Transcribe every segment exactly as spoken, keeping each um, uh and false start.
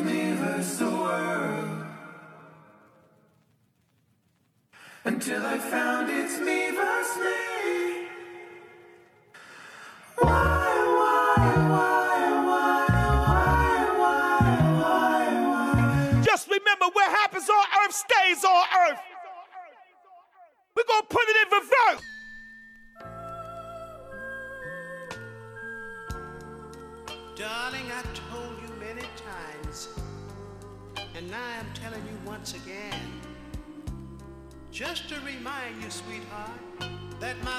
is me versus the world. Until I found it's me versus me. Why, why, why, why, why, why, why, why? Just remember, what happens on earth stays on earth. We're gonna put it in reverse. Darling, I told you many times, and now I'm telling you once again, just to remind you, sweetheart, that my...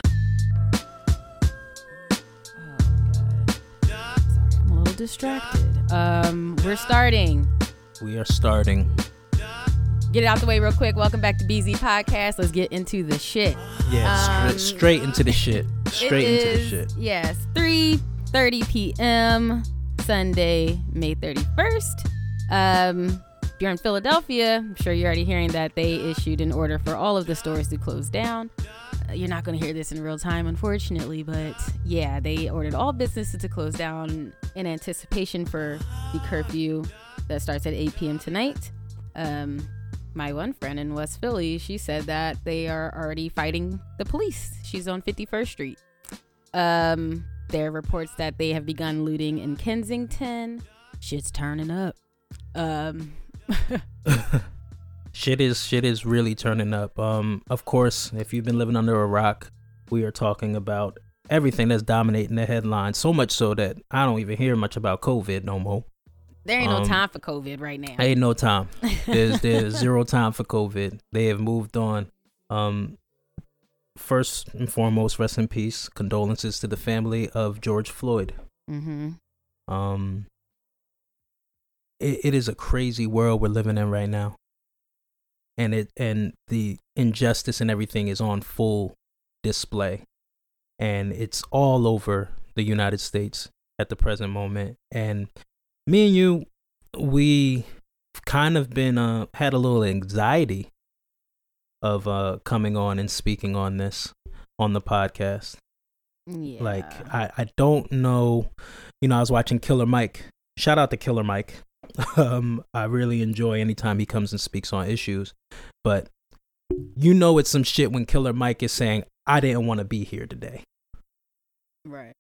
Oh, God. Sorry, I'm a little distracted. Um, we're starting. We are starting. Get it out the way real quick. Welcome back to B Z Podcast. Let's get into the shit. Yeah, um, straight, straight into the shit. Straight into is, the shit. Yes, three... thirty p.m. Sunday, May thirty-first. Um, if you're in Philadelphia, I'm sure you're already hearing that they issued an order for all of the stores to close down. Uh, you're not going to hear this in real time, unfortunately, but yeah, they ordered all businesses to close down in anticipation for the curfew that starts at eight p.m. tonight. Um, my one friend in West Philly, she said that they are already fighting the police. She's on fifty-first street. Um... There are reports that they have begun looting in Kensington. Shit's turning up. Um, shit is shit is really turning up. Um, of course, if you've been living under a rock, we are talking about everything that's dominating the headlines. So much so that I don't even hear much about COVID no more. There ain't um, no time for COVID right now. Ain't no time. There's there's zero time for COVID. They have moved on. Um. First and foremost, rest in peace. Condolences to the family of George Floyd. Mm-hmm. Um, it, it is a crazy world we're living in right now, and it and the injustice and everything is on full display, and it's all over the United States at the present moment. And me and you, we kind of been uh, had a little anxiety of uh coming on and speaking on this on the podcast. Yeah. Like I, I don't know, you know, I was watching Killer Mike. Shout out to Killer Mike. um I really enjoy anytime he comes and speaks on issues. But you know it's some shit when Killer Mike is saying, I didn't want to be here today. Right.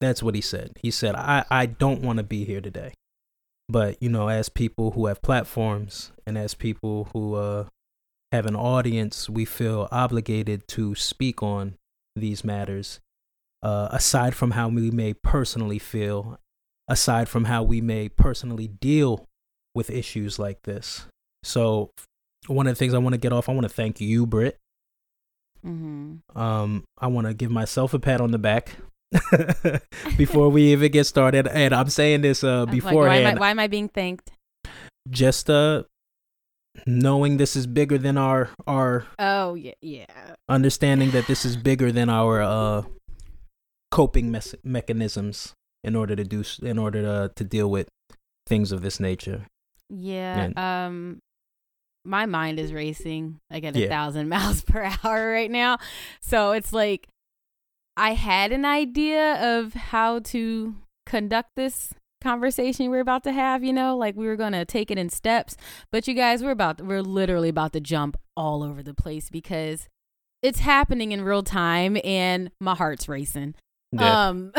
That's what he said. He said, I, I don't want to be here today. But, you know, as people who have platforms and as people who uh have an audience, we feel obligated to speak on these matters, uh, aside from how we may personally feel, aside from how we may personally deal with issues like this. So one of the things I want to get off, I want to thank you, Brit. Mm-hmm. Um, I want to give myself a pat on the back before we even get started. And I'm saying this uh, beforehand. Like, why, am I, why am I being thanked? Just uh. knowing this is bigger than our our oh yeah yeah understanding that this is bigger than our uh coping mes- mechanisms in order to do in order to, to deal with things of this nature. Yeah. And, um my mind is racing like at a yeah. thousand miles per hour right now, so it's like I had an idea of how to conduct this conversation we're about to have, you know, like we were gonna take it in steps, but you guys, we're about to, we're literally about to jump all over the place because it's happening in real time and my heart's racing. Yeah. Um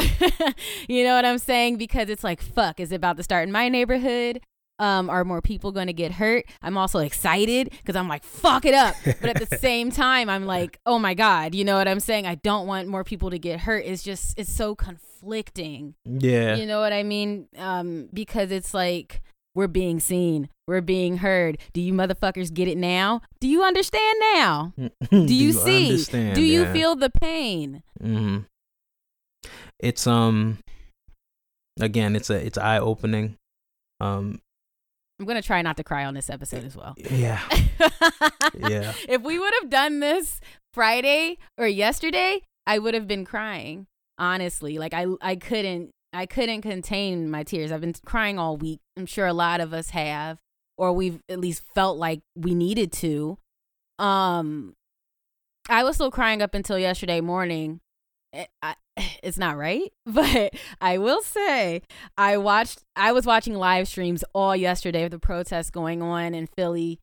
you know what I'm saying? Because it's like, fuck, is it about to start in my neighborhood? Um are more people gonna get hurt? I'm also excited because I'm like, fuck it up, but at the same time I'm like, oh my god, you know what I'm saying? I don't want more people to get hurt. It's just, it's so confusing. Conflicting. Yeah. You know what I mean? Um, because it's like, we're being seen. We're being heard. Do you motherfuckers get it now? Do you understand now? Do you, do you see? Understand, Do you yeah. feel the pain? Mm-hmm. It's, um, again, it's a, it's eye opening. Um, I'm going to try not to cry on this episode as well. Yeah. yeah. If we would have done this Friday or yesterday, I would have been crying. Honestly, like I, I couldn't, I couldn't contain my tears. I've been crying all week. I'm sure a lot of us have, or we've at least felt like we needed to. Um, I was still crying up until yesterday morning. I, it's not right, but I will say I watched, I was watching live streams all yesterday of the protests going on in Philly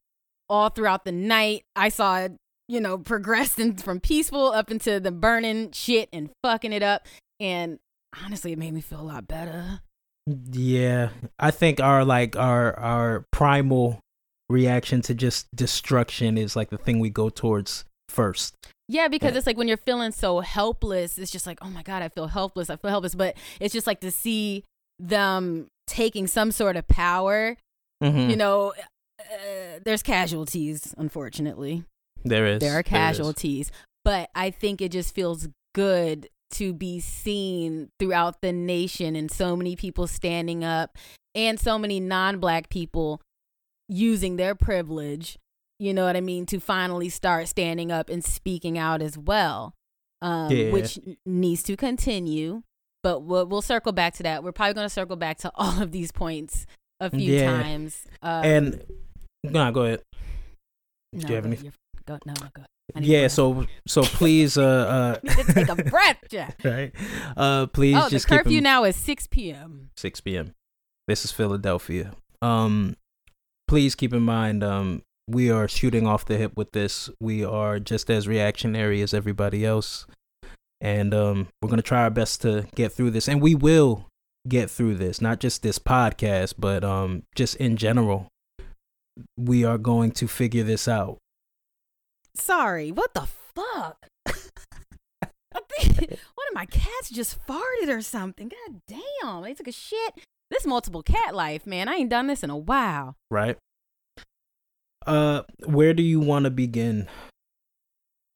all throughout the night. I saw it, you know, progressing from peaceful up into the burning shit and fucking it up. And honestly, it made me feel a lot better. Yeah. I think our, like our, our primal reaction to just destruction is like the thing we go towards first. Yeah, because yeah. it's like when you're feeling so helpless, it's just like, oh my God, I feel helpless. I feel helpless. But it's just like to see them taking some sort of power, mm-hmm. you know, uh, there's casualties, unfortunately. There is. There are casualties. There but I think it just feels good to be seen throughout the nation and so many people standing up and so many non-Black people using their privilege. You know what I mean? To finally start standing up and speaking out as well, um, yeah. which needs to continue. But we'll, we'll circle back to that. We're probably going to circle back to all of these points a few yeah. times. Um, and no, go ahead. No, do you have any? Go, no, no, go. Yeah. So, so please. Uh, uh, take a breath, Jeff. Right. Uh, please. Oh, just the curfew keep now is six p.m. six p.m. This is Philadelphia. Um, please keep in mind. Um. We are shooting off the hip with this. We are just as reactionary as everybody else. And um, we're going to try our best to get through this. And we will get through this, not just this podcast, but um, just in general. We are going to figure this out. Sorry, what the fuck? I think one of my cats just farted or something. God damn, they took a shit. This multiple cat life, man. I ain't done this in a while. Right. Uh, where do you want to begin?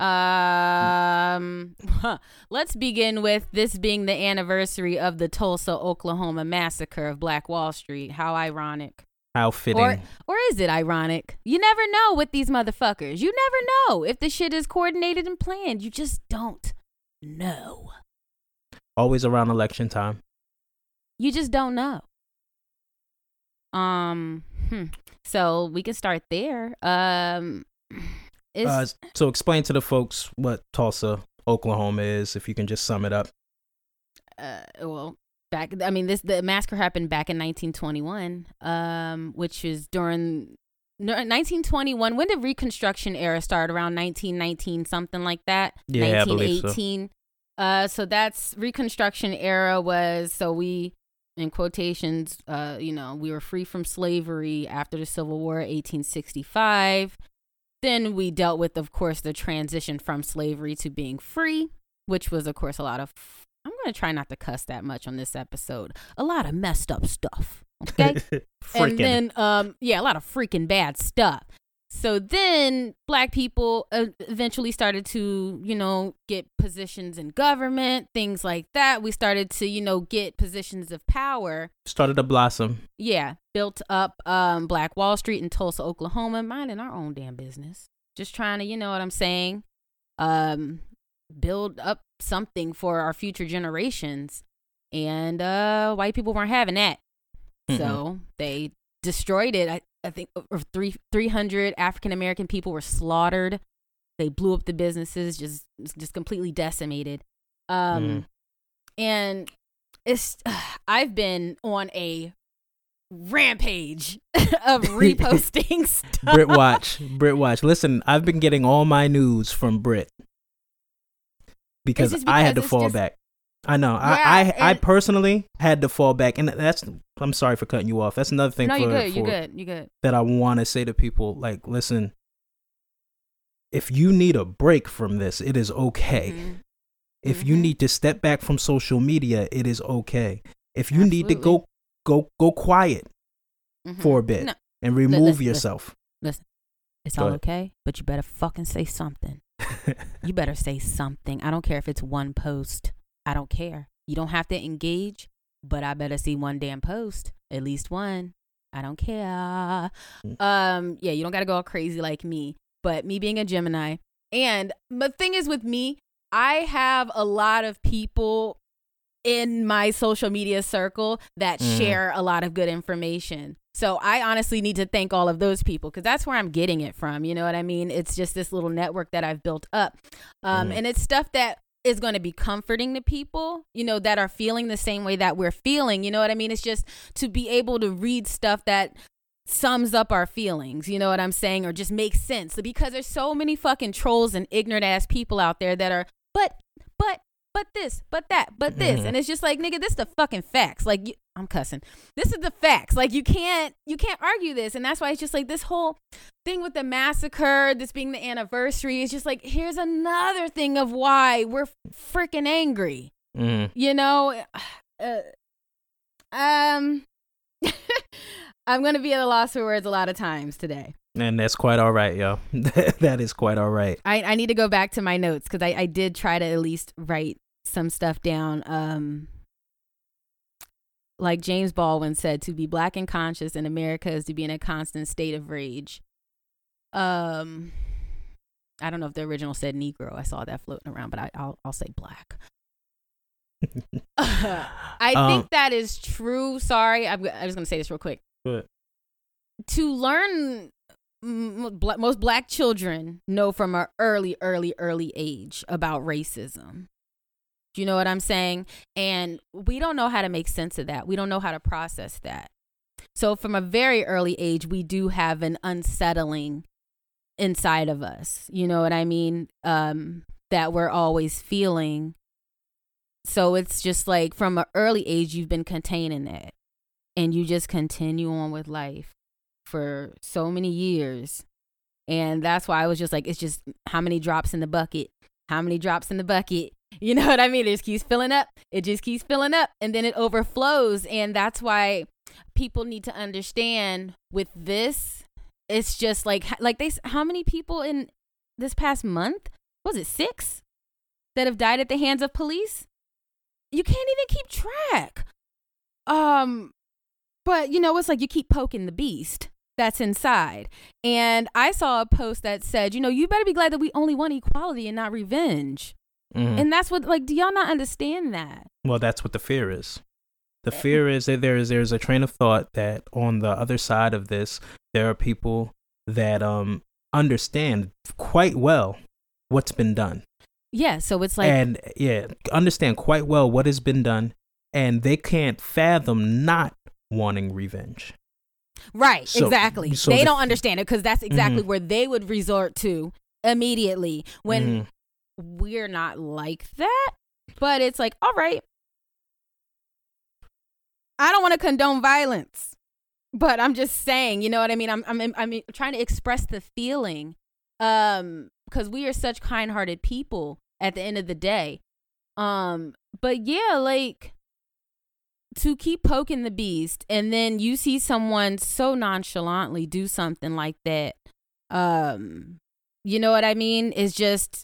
Um, huh. Let's begin with this being the anniversary of the Tulsa, Oklahoma massacre of Black Wall Street. How ironic. How fitting. Or, or is it ironic? You never know with these motherfuckers. You never know if the shit is coordinated and planned. You just don't know. Always around election time. You just don't know. Um, hmm. So we can start there. Um, uh, so explain to the folks what Tulsa, Oklahoma is, if you can just sum it up. Uh, well, back I mean, this the massacre happened back in nineteen twenty-one, um, which is during nineteen twenty-one. When did Reconstruction era start? Around nineteen nineteen, something like that. Yeah, nineteen eighteen. So. Uh, so that's Reconstruction era was so we. In quotations, uh, you know, we were free from slavery after the Civil War, eighteen sixty-five. Then we dealt with, of course, the transition from slavery to being free, which was, of course, a lot of, I'm going to try not to cuss that much on this episode, a lot of messed up stuff. Okay. Freaking. And then, um, yeah, a lot of freaking bad stuff. So then Black people eventually started to, you know, get positions in government, things like that. We started to, you know, get positions of power. Started to blossom. Yeah. Built up um, Black Wall Street in Tulsa, Oklahoma, minding our own damn business. Just trying to, you know what I'm saying, um, build up something for our future generations. And uh, white people weren't having that. Mm-mm. So they destroyed it. I, I think over three three hundred African American people were slaughtered. They blew up the businesses, just just completely decimated. Um, mm. And it's I've been on a rampage of reposting stuff. Brit Watch, Brit Watch. Listen, I've been getting all my news from Brit because, because I had to fall just, back. I know. Yeah, I I, I personally had to fall back, and that's. I'm sorry for cutting you off. That's another thing. No, for, you're good. For you're good. You're good. That I want to say to people, like, listen. If you need a break from this, it is okay. Mm-hmm. If mm-hmm. you need to step back from social media, it is okay. If you Absolutely. Need to go go go quiet mm-hmm. for a bit no. and remove listen, yourself. Listen, listen. it's go all ahead. Okay, but you better fucking say something. You better say something. I don't care if it's one post. I don't care. You don't have to engage, but I better see one damn post, at least one. I don't care. Um, yeah, you don't got to go all crazy like me, but me being a Gemini. And the thing is with me, I have a lot of people in my social media circle that mm. share a lot of good information. So I honestly need to thank all of those people because that's where I'm getting it from. You know what I mean? It's just this little network that I've built up. Um, mm. And it's stuff that is going to be comforting to people, you know, that are feeling the same way that we're feeling. You know what I mean? It's just to be able to read stuff that sums up our feelings, you know what I'm saying, or just makes sense, because there's so many fucking trolls and ignorant ass people out there that are, but, but, but this, but that, but this. Mm. And it's just like, nigga, this is the fucking facts. Like, you, I'm cussing. This is the facts. Like, you can't, you can't argue this. And that's why it's just like this whole thing with the massacre, this being the anniversary, is just like, here's another thing of why we're freaking angry. Mm. You know? Uh, um, I'm going to be at a loss for words a lot of times today. And that's quite all right, yo. That is quite all right. I, I need to go back to my notes, because I, I did try to at least write some stuff down. Um, like James Baldwin said, to be black and conscious in America is to be in a constant state of rage. Um, I don't know if the original said Negro. I saw that floating around, but I, I'll I'll say black. uh, I um, think that is true. Sorry, I'm I was gonna say this real quick. But to learn, m- bl- most black children know from an early, early, early age about racism. You know what I'm saying? And we don't know how to make sense of that. We don't know how to process that. So from a very early age, we do have an unsettling inside of us. You know what I mean? Um, that we're always feeling. So it's just like from an early age, you've been containing that. And you just continue on with life for so many years. And that's why I was just like, it's just how many drops in the bucket? How many drops in the bucket? You know what I mean? It just keeps filling up. It just keeps filling up. And then it overflows. And that's why people need to understand with this, it's just like, like they, how many people in this past month, was it six, that have died at the hands of police? You can't even keep track. Um, but, you know, it's like you keep poking the beast that's inside. And I saw a post that said, you know, you better be glad that we only want equality and not revenge. Mm-hmm. And that's what, like, do y'all not understand that? Well, that's what the fear is. The fear is that there is there's a train of thought that on the other side of this, there are people that um understand quite well what's been done. Yeah, so it's like... And, yeah, understand quite well what has been done, and they can't fathom not wanting revenge. Right, so, exactly. So they the, don't understand it, because that's exactly mm-hmm. where they would resort to immediately when... Mm-hmm. We're not like that, but it's like, all right, I don't want to condone violence, but I'm just saying, you know what I mean? I'm I'm I'm trying to express the feeling, um, because we are such kind-hearted people at the end of the day, um. But yeah, like to keep poking the beast, and then you see someone so nonchalantly do something like that, um, you know what I mean? It's just.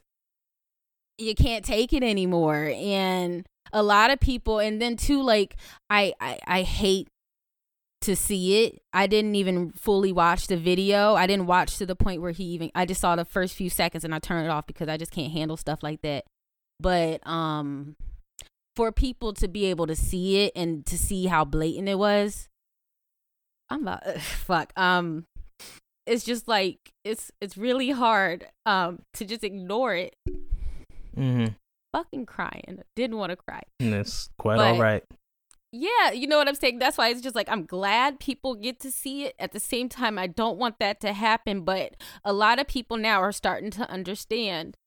You can't take it anymore. And a lot of people, and then too, like, I, I, I hate to see it. I didn't even fully watch the video. I didn't watch to the point where he even, I just saw the first few seconds and I turned it off because I just can't handle stuff like that. But um, for people to be able to see it and to see how blatant it was, I'm about, ugh, fuck. Um, it's just like, it's, it's really hard um to just ignore it. Mm-hmm. Fucking crying. Didn't want to cry. And that's quite but, all right. Yeah, you know what I'm saying? That's why it's just like, I'm glad people get to see it. At the same time, I don't want that to happen. But a lot of people now are starting to understand.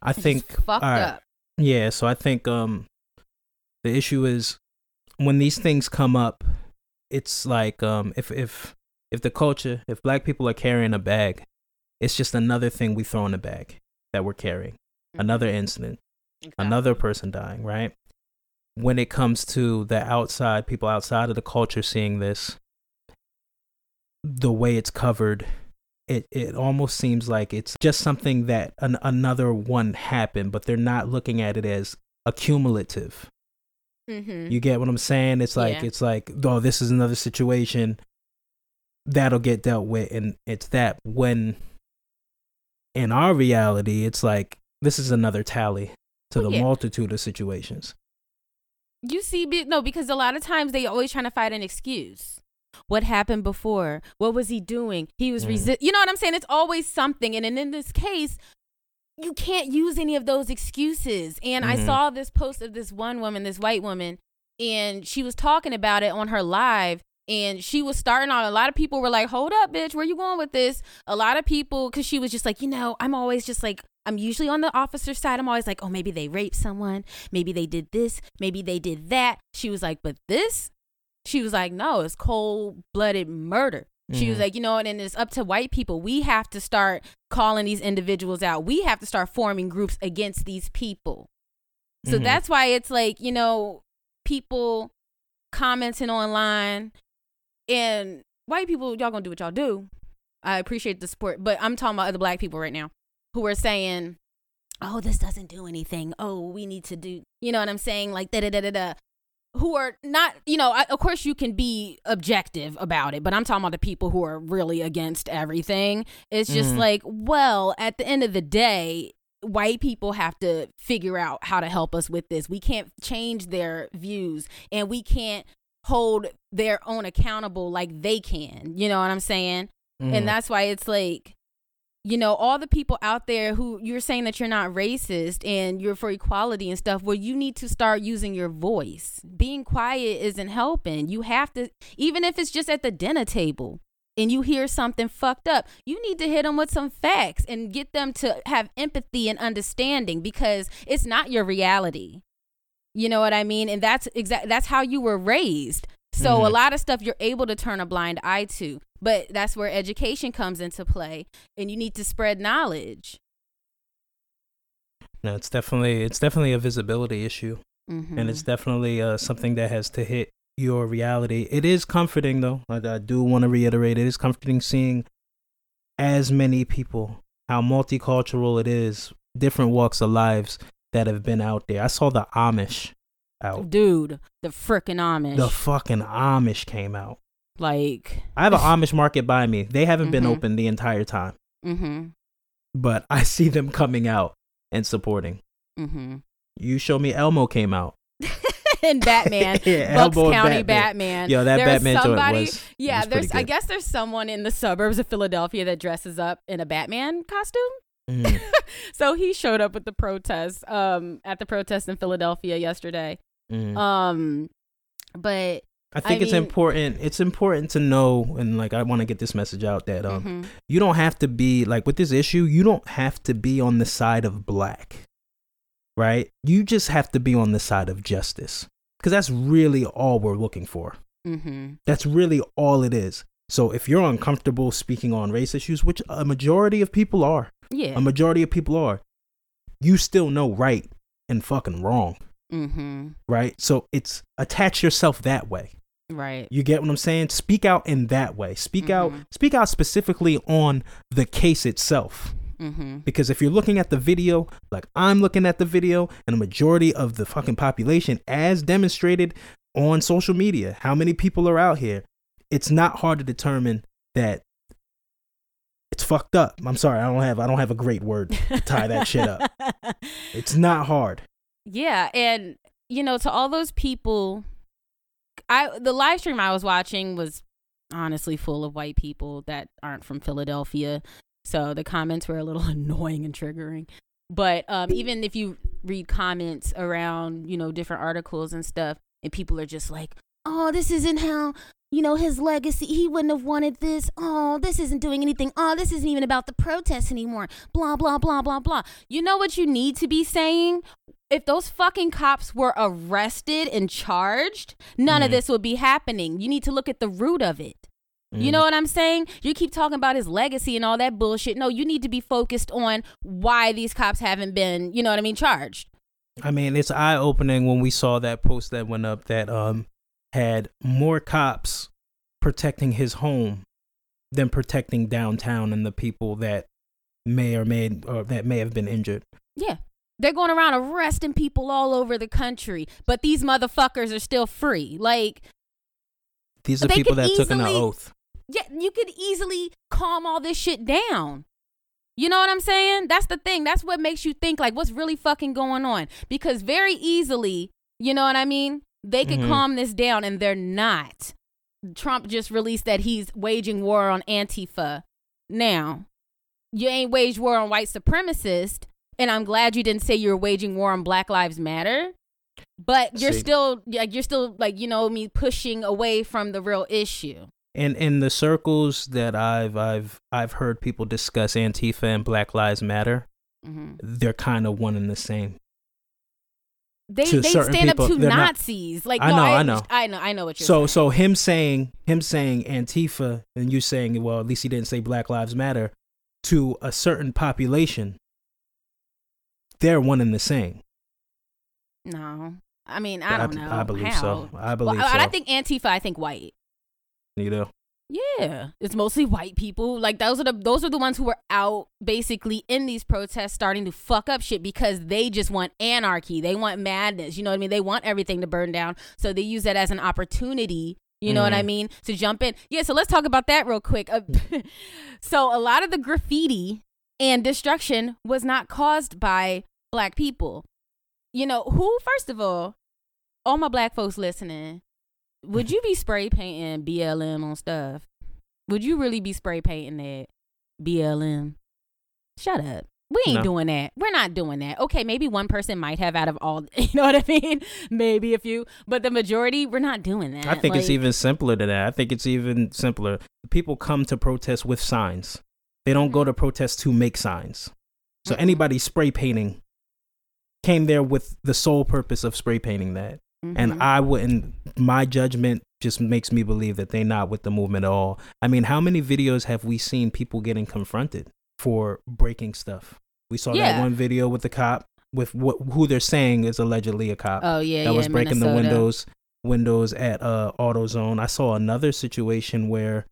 I think fucked right. up. Yeah, so I think um, the issue is when these things come up, it's like um, if if if the culture, if black people are carrying a bag, it's just another thing we throw in the bag that we're carrying. Another incident, exactly. Another person dying, right? When it comes to the outside, people outside of the culture seeing this, the way it's covered, it, it almost seems like it's just something that an, another one happened, but they're not looking at it as accumulative. Mm-hmm. You get what I'm saying? It's like, yeah. It's like, oh, this is another situation that'll get dealt with. And it's that when in our reality, it's like, this is another tally to oh, the yeah. multitude of situations. You see, no, because a lot of times they always trying to find an excuse. What happened before? What was he doing? He was mm. resist. You know what I'm saying? It's always something. And, and in this case, you can't use any of those excuses. And mm-hmm. I saw this post of this one woman, this white woman, and she was talking about it on her live. And she was starting on, a lot of people were like, hold up, bitch, where you going with this? A lot of people, because she was just like, you know, I'm always just like, I'm usually on the officer side. I'm always like, oh, maybe they raped someone. Maybe they did this. Maybe they did that. She was like, but this? She was like, no, it's cold-blooded murder. Mm-hmm. She was like, you know, and, and it's up to white people. We have to start calling these individuals out. We have to start forming groups against these people. So mm-hmm. that's why it's like, you know, people commenting online. And white people, y'all gonna do what y'all do. I appreciate the support, but I'm talking about other black people right now who are saying, oh, this doesn't do anything. Oh, we need to do, you know what I'm saying? Like, da da da da da. Who are not, you know, I, of course you can be objective about it, but I'm talking about the people who are really against everything. It's just mm. like, well, at the end of the day, white people have to figure out how to help us with this. We can't change their views and we can't hold their own accountable like they can, you know what I'm saying? Mm. And that's why it's like, you know, all the people out there who you're saying that you're not racist and you're for equality and stuff, well, you need to start using your voice. Being quiet isn't helping. You have to, even if it's just at the dinner table and you hear something fucked up, you need to hit them with some facts and get them to have empathy and understanding, because it's not your reality. You know what I mean? And that's exact. That's how you were raised. So mm-hmm. a lot of stuff you're able to turn a blind eye to, but that's where education comes into play, and you need to spread knowledge. No, it's definitely it's definitely a visibility issue, mm-hmm. and it's definitely uh, something that has to hit your reality. It is comforting, though. I, I do want to reiterate, it is comforting seeing as many people, how multicultural it is, different walks of lives that have been out there. I saw the Amish out. Dude, the frickin' Amish. The fucking Amish came out. Like, I have an Amish market by me. They haven't mm-hmm. been open the entire time. Mm-hmm. But I see them coming out and supporting. Mm-hmm. You show me Elmo came out. And Batman. Yeah, Bucks Elmo County Batman. Batman. Yo, that there's Batman somebody, joint was, yeah, was there's good. I guess there's someone in the suburbs of Philadelphia that dresses up in a Batman costume. Mm. So he showed up with the protest um, at the protest in Philadelphia yesterday. Mm. Um, but I think I it's mean, important. It's important to know, and like I want to get this message out that um, mm-hmm. you don't have to be like with this issue. You don't have to be on the side of black, right? You just have to be on the side of justice, because that's really all we're looking for. Mm-hmm. That's really all it is. So if you're uncomfortable speaking on race issues, which a majority of people are. Yeah. A majority of people are. You still know right and fucking wrong. Mm-hmm. Right? So it's attach yourself that way. Right. You get what I'm saying? Speak out in that way. Speak mm-hmm. out. Speak out specifically on the case itself. Mm-hmm. Because if you're looking at the video, like I'm looking at the video, and a majority of the fucking population, as demonstrated on social media, how many people are out here, it's not hard to determine that it's fucked up. I'm sorry, I don't have I don't have a great word to tie that shit up. It's not hard. Yeah, and you know, to all those people, I the live stream I was watching was honestly full of white people that aren't from Philadelphia, so the comments were a little annoying and triggering. But um, even if you read comments around, you know, different articles and stuff, and people are just like, "Oh, this isn't how." You know, his legacy, he wouldn't have wanted this. Oh, this isn't doing anything. Oh, this isn't even about the protests anymore. Blah, blah, blah, blah, blah. You know what you need to be saying? If those fucking cops were arrested and charged, none mm. of this would be happening. You need to look at the root of it. Mm. You know what I'm saying? You keep talking about his legacy and all that bullshit. No, you need to be focused on why these cops haven't been, you know what I mean, charged. I mean, it's eye-opening when we saw that post that went up that, um, had more cops protecting his home than protecting downtown and the people that may or may or that may have been injured. Yeah. They're going around arresting people all over the country, but these motherfuckers are still free. Like, these are people that took an oath. Yeah, you could easily calm all this shit down. You know what I'm saying? That's the thing. That's what makes you think like what's really fucking going on, because very easily, you know what I mean? They could mm-hmm. calm this down, and they're not. Trump just released that he's waging war on Antifa. Now, you ain't waged war on white supremacists, and I'm glad you didn't say you're waging war on Black Lives Matter, but you're See, still like you're still like, you know, me pushing away from the real issue. And in the circles that I've I've I've heard people discuss Antifa and Black Lives Matter, mm-hmm. they're kind of one and the same. They they stand people, up to Nazis. Not, like I know, no, I, I know, I know, I know what you're so, saying. So so him saying him saying Antifa and you saying, well, at least he didn't say Black Lives Matter to a certain population. They're one and the same. No, I mean I but don't I, know. I believe How? so. I believe well, so. I, I think Antifa. I think white. You know. Yeah, it's mostly white people. Like those are the those are the ones who were out basically in these protests starting to fuck up shit because they just want anarchy. They want madness. You know what I mean? They want everything to burn down. So they use that as an opportunity. You know mm. what I mean? To jump in. Yeah. So let's talk about that real quick. Uh, so a lot of the graffiti and destruction was not caused by black people. You know who, first of all, all my black folks listening. Would you be spray painting B L M on stuff? Would you really be spray painting that B L M? Shut up. We ain't no. doing that. We're not doing that. Okay, maybe one person might have out of all, you know what I mean? Maybe a few, but the majority, we're not doing that. I think like, it's even simpler than that. I think it's even simpler. People come to protest with signs. They don't mm-hmm. go to protest to make signs. So mm-hmm. anybody spray painting came there with the sole purpose of spray painting that. Mm-hmm. And I wouldn't, my judgment just makes me believe that they're not with the movement at all. I mean, how many videos have we seen people getting confronted for breaking stuff? We saw yeah. that one video with the cop, with what who they're saying is allegedly a cop. Oh, yeah, That yeah, was breaking Minnesota. the windows windows at uh, AutoZone. I saw another situation where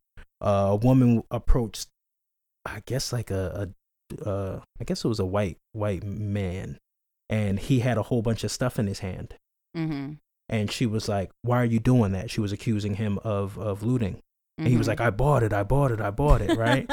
uh, a woman approached, I guess like a, a uh, I guess it was a white white man, and he had a whole bunch of stuff in his hand. Mm-hmm. And she was like, why are you doing that? She was accusing him of of looting. Mm-hmm. And he was like, I bought it, I bought it, I bought it, right?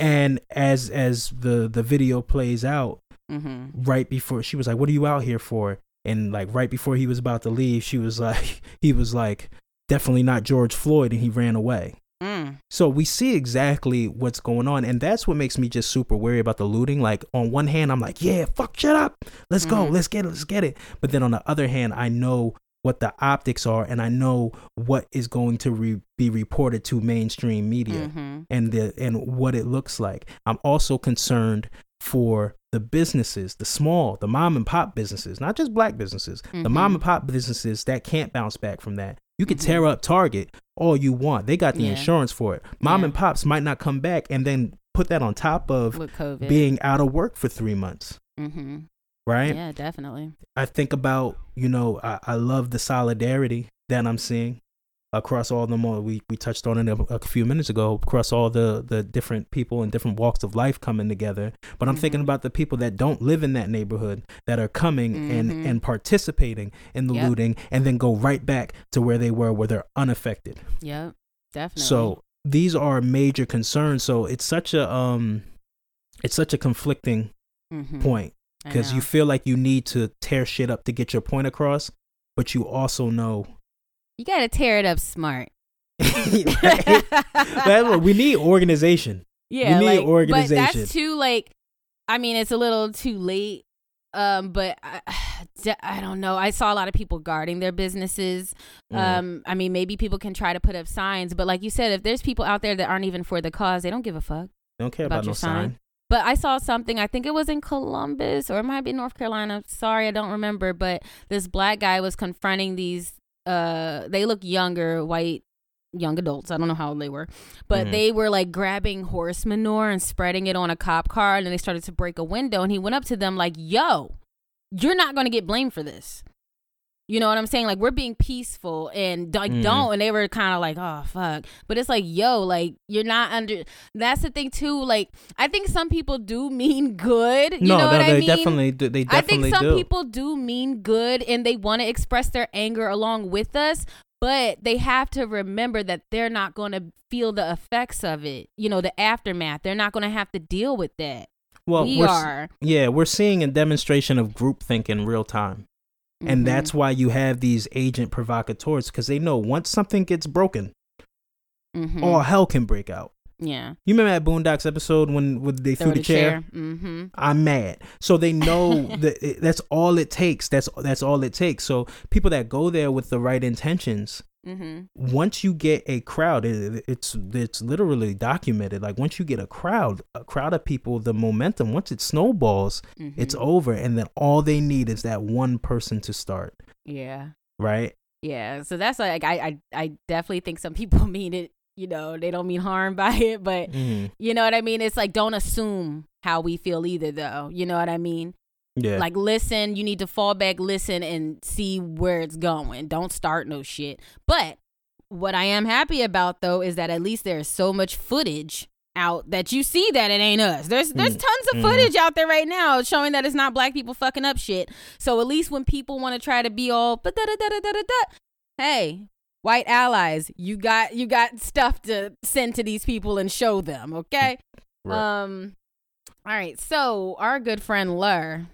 And as as the, the video plays out, mm-hmm. right before, she was like, what are you out here for? And like right before he was about to leave, she was like, he was like, definitely not George Floyd, and he ran away. Mm. So we see exactly what's going on, and that's what makes me just super wary about the looting. Like on one hand, I'm like, yeah, fuck, shut up, let's mm-hmm. go, let's get it, let's get it. But then on the other hand, I know what the optics are, and I know what is going to re- be reported to mainstream media, mm-hmm. and the and what it looks like. I'm also concerned for the businesses, the small, the mom and pop businesses, not just black businesses, mm-hmm. the mom and pop businesses that can't bounce back from that. You can mm-hmm. tear up Target all you want. They got the yeah. insurance for it. Mom yeah. and pops might not come back, and then put that on top of being out of work for three months. Mm-hmm. Right? Yeah, definitely. I think about, you know, I, I love the solidarity that I'm seeing across all the more. We, we touched on it a, a few minutes ago, across all the, the different people and different walks of life coming together. But I'm mm-hmm. thinking about the people that don't live in that neighborhood that are coming mm-hmm. and, and participating in the yep. looting, and then go right back to where they were, where they're unaffected. Yeah, definitely. So these are major concerns. So it's such a, um, it's such a conflicting mm-hmm. point, because you feel like you need to tear shit up to get your point across, but you also know you gotta tear it up smart. Right? We need organization. Yeah, we need like, organization. But that's too like, I mean, it's a little too late. Um, but I, I don't know. I saw a lot of people guarding their businesses. Mm. Um, I mean, maybe people can try to put up signs, but like you said, if there's people out there that aren't even for the cause, they don't give a fuck. They don't care about, about no your sign. sign. But I saw something, I think it was in Columbus, or it might be North Carolina. Sorry, I don't remember. But this black guy was confronting these, uh, they look younger, white, young adults. I don't know how old they were. But mm-hmm. they were like grabbing horse manure and spreading it on a cop car. And then they started to break a window. And he went up to them like, yo, you're not going to get blamed for this. You know what I'm saying? Like, we're being peaceful, and like, mm. don't. And they were kind of like, oh, fuck. But it's like, yo, like, you're not under. That's the thing, too. Like, I think some people do mean good. You no, know no, what they I mean? definitely do. They definitely I think some do. people do mean good, and they want to express their anger along with us. But they have to remember that they're not going to feel the effects of it. You know, the aftermath. They're not going to have to deal with that. Well, we we're, are. Yeah, we're seeing a demonstration of groupthink in real time. And mm-hmm. that's why you have these agent provocateurs, because they know once something gets broken, mm-hmm. all hell can break out. Yeah. You remember that Boondocks episode when, when they threw, threw the, the chair? chair. Mm-hmm. I'm mad. So they know that it, that's all it takes. That's that's all it takes. So people that go there with the right intentions, mm-hmm. once you get a crowd, it, it's it's literally documented. Like once you get a crowd, a crowd of people, the momentum, once it snowballs, mm-hmm. it's over. And then all they need is that one person to start. Yeah. Right? Yeah. So that's like, I, I, I definitely think some people mean it. You know, they don't mean harm by it, but mm. you know what I mean? It's like, don't assume how we feel either, though. You know what I mean? Yeah. Like, listen, you need to fall back, listen, and see where it's going. Don't start no shit. But what I am happy about, though, is that at least there's so much footage out that you see that it ain't us. There's there's tons of footage out there right now showing that it's not black people fucking up shit. So at least when people want to try to be all, hey, white allies, you got you got stuff to send to these people and show them, okay? Right. Um, all right, so our good friend Lur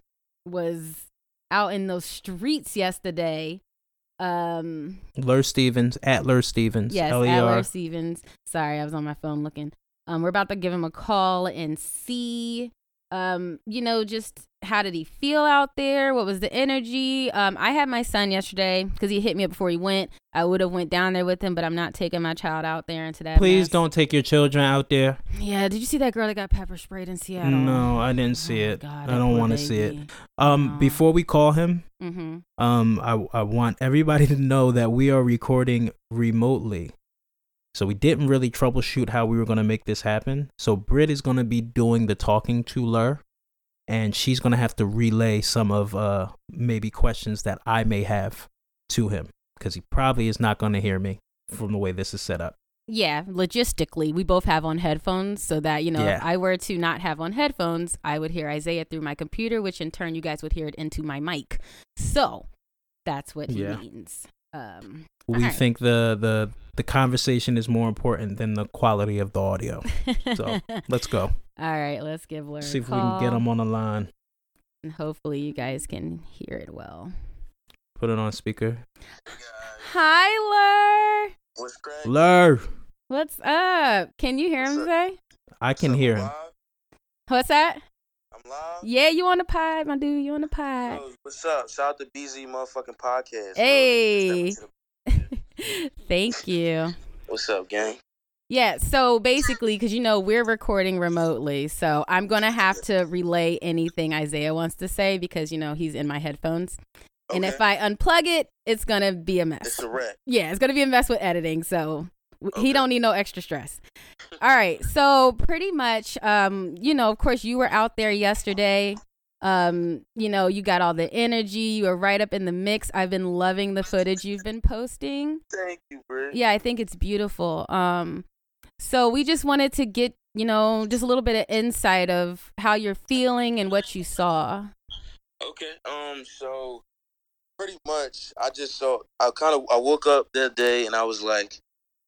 was out in those streets yesterday. Um, Lur Stevens, at Lur Stevens. Yes, L E R. At Lur Stevens. Sorry, I was on my phone looking. Um, we're about to give him a call and see, um, you know, just how did he feel out there? What was the energy? Um, I had my son yesterday because he hit me up before he went. I would have went down there with him, but I'm not taking my child out there into that. Please mess. Don't take your children out there. Yeah. Did you see that girl that got pepper sprayed in Seattle? No, I didn't see oh it. God, I don't want to see it. Um, oh. Before we call him, mm-hmm. um, I, I want everybody to know that we are recording remotely. So we didn't really troubleshoot how we were going to make this happen. So Brit is going to be doing the talking to Lur. And she's going to have to relay some of uh, maybe questions that I may have to him because he probably is not going to hear me from the way this is set up. Yeah, logistically, we both have on headphones so that, you know, yeah. if I were to not have on headphones, I would hear Isaiah through my computer, which in turn you guys would hear it into my mic. So that's what he yeah. means. Um, we right. think the, the, the conversation is more important than the quality of the audio. So let's go. All right, let's give Lur See if a call. We can get him on the line. And hopefully you guys can hear it well. Put it on speaker. Hey Hi, Lur. What's great? Lur. What's up? Can you hear What's him, Zay? I can What's hear up, him. Live? What's that? I'm live. Yeah, you on the pod, my dude. You on the pod. Yo, what's up? Shout out to B Z motherfucking podcast. Hey. The- Thank you. What's up, gang? Yeah, so basically, because, you know, we're recording remotely, so I'm going to have to relay anything Isaiah wants to say because, you know, he's in my headphones. Okay. And if I unplug it, it's going to be a mess. It's a wreck. Yeah, it's going to be a mess with editing, so okay. He don't need no extra stress. All right, so pretty much, um, you know, of course, you were out there yesterday. Um, you know, you got all the energy. You were right up in the mix. I've been loving the footage you've been posting. Thank you, Brit. Yeah, I think it's beautiful. Um. So we just wanted to get, you know, just a little bit of insight of how you're feeling and what you saw. Okay. Um. So pretty much I just saw, I kind of, I woke up that day and I was like,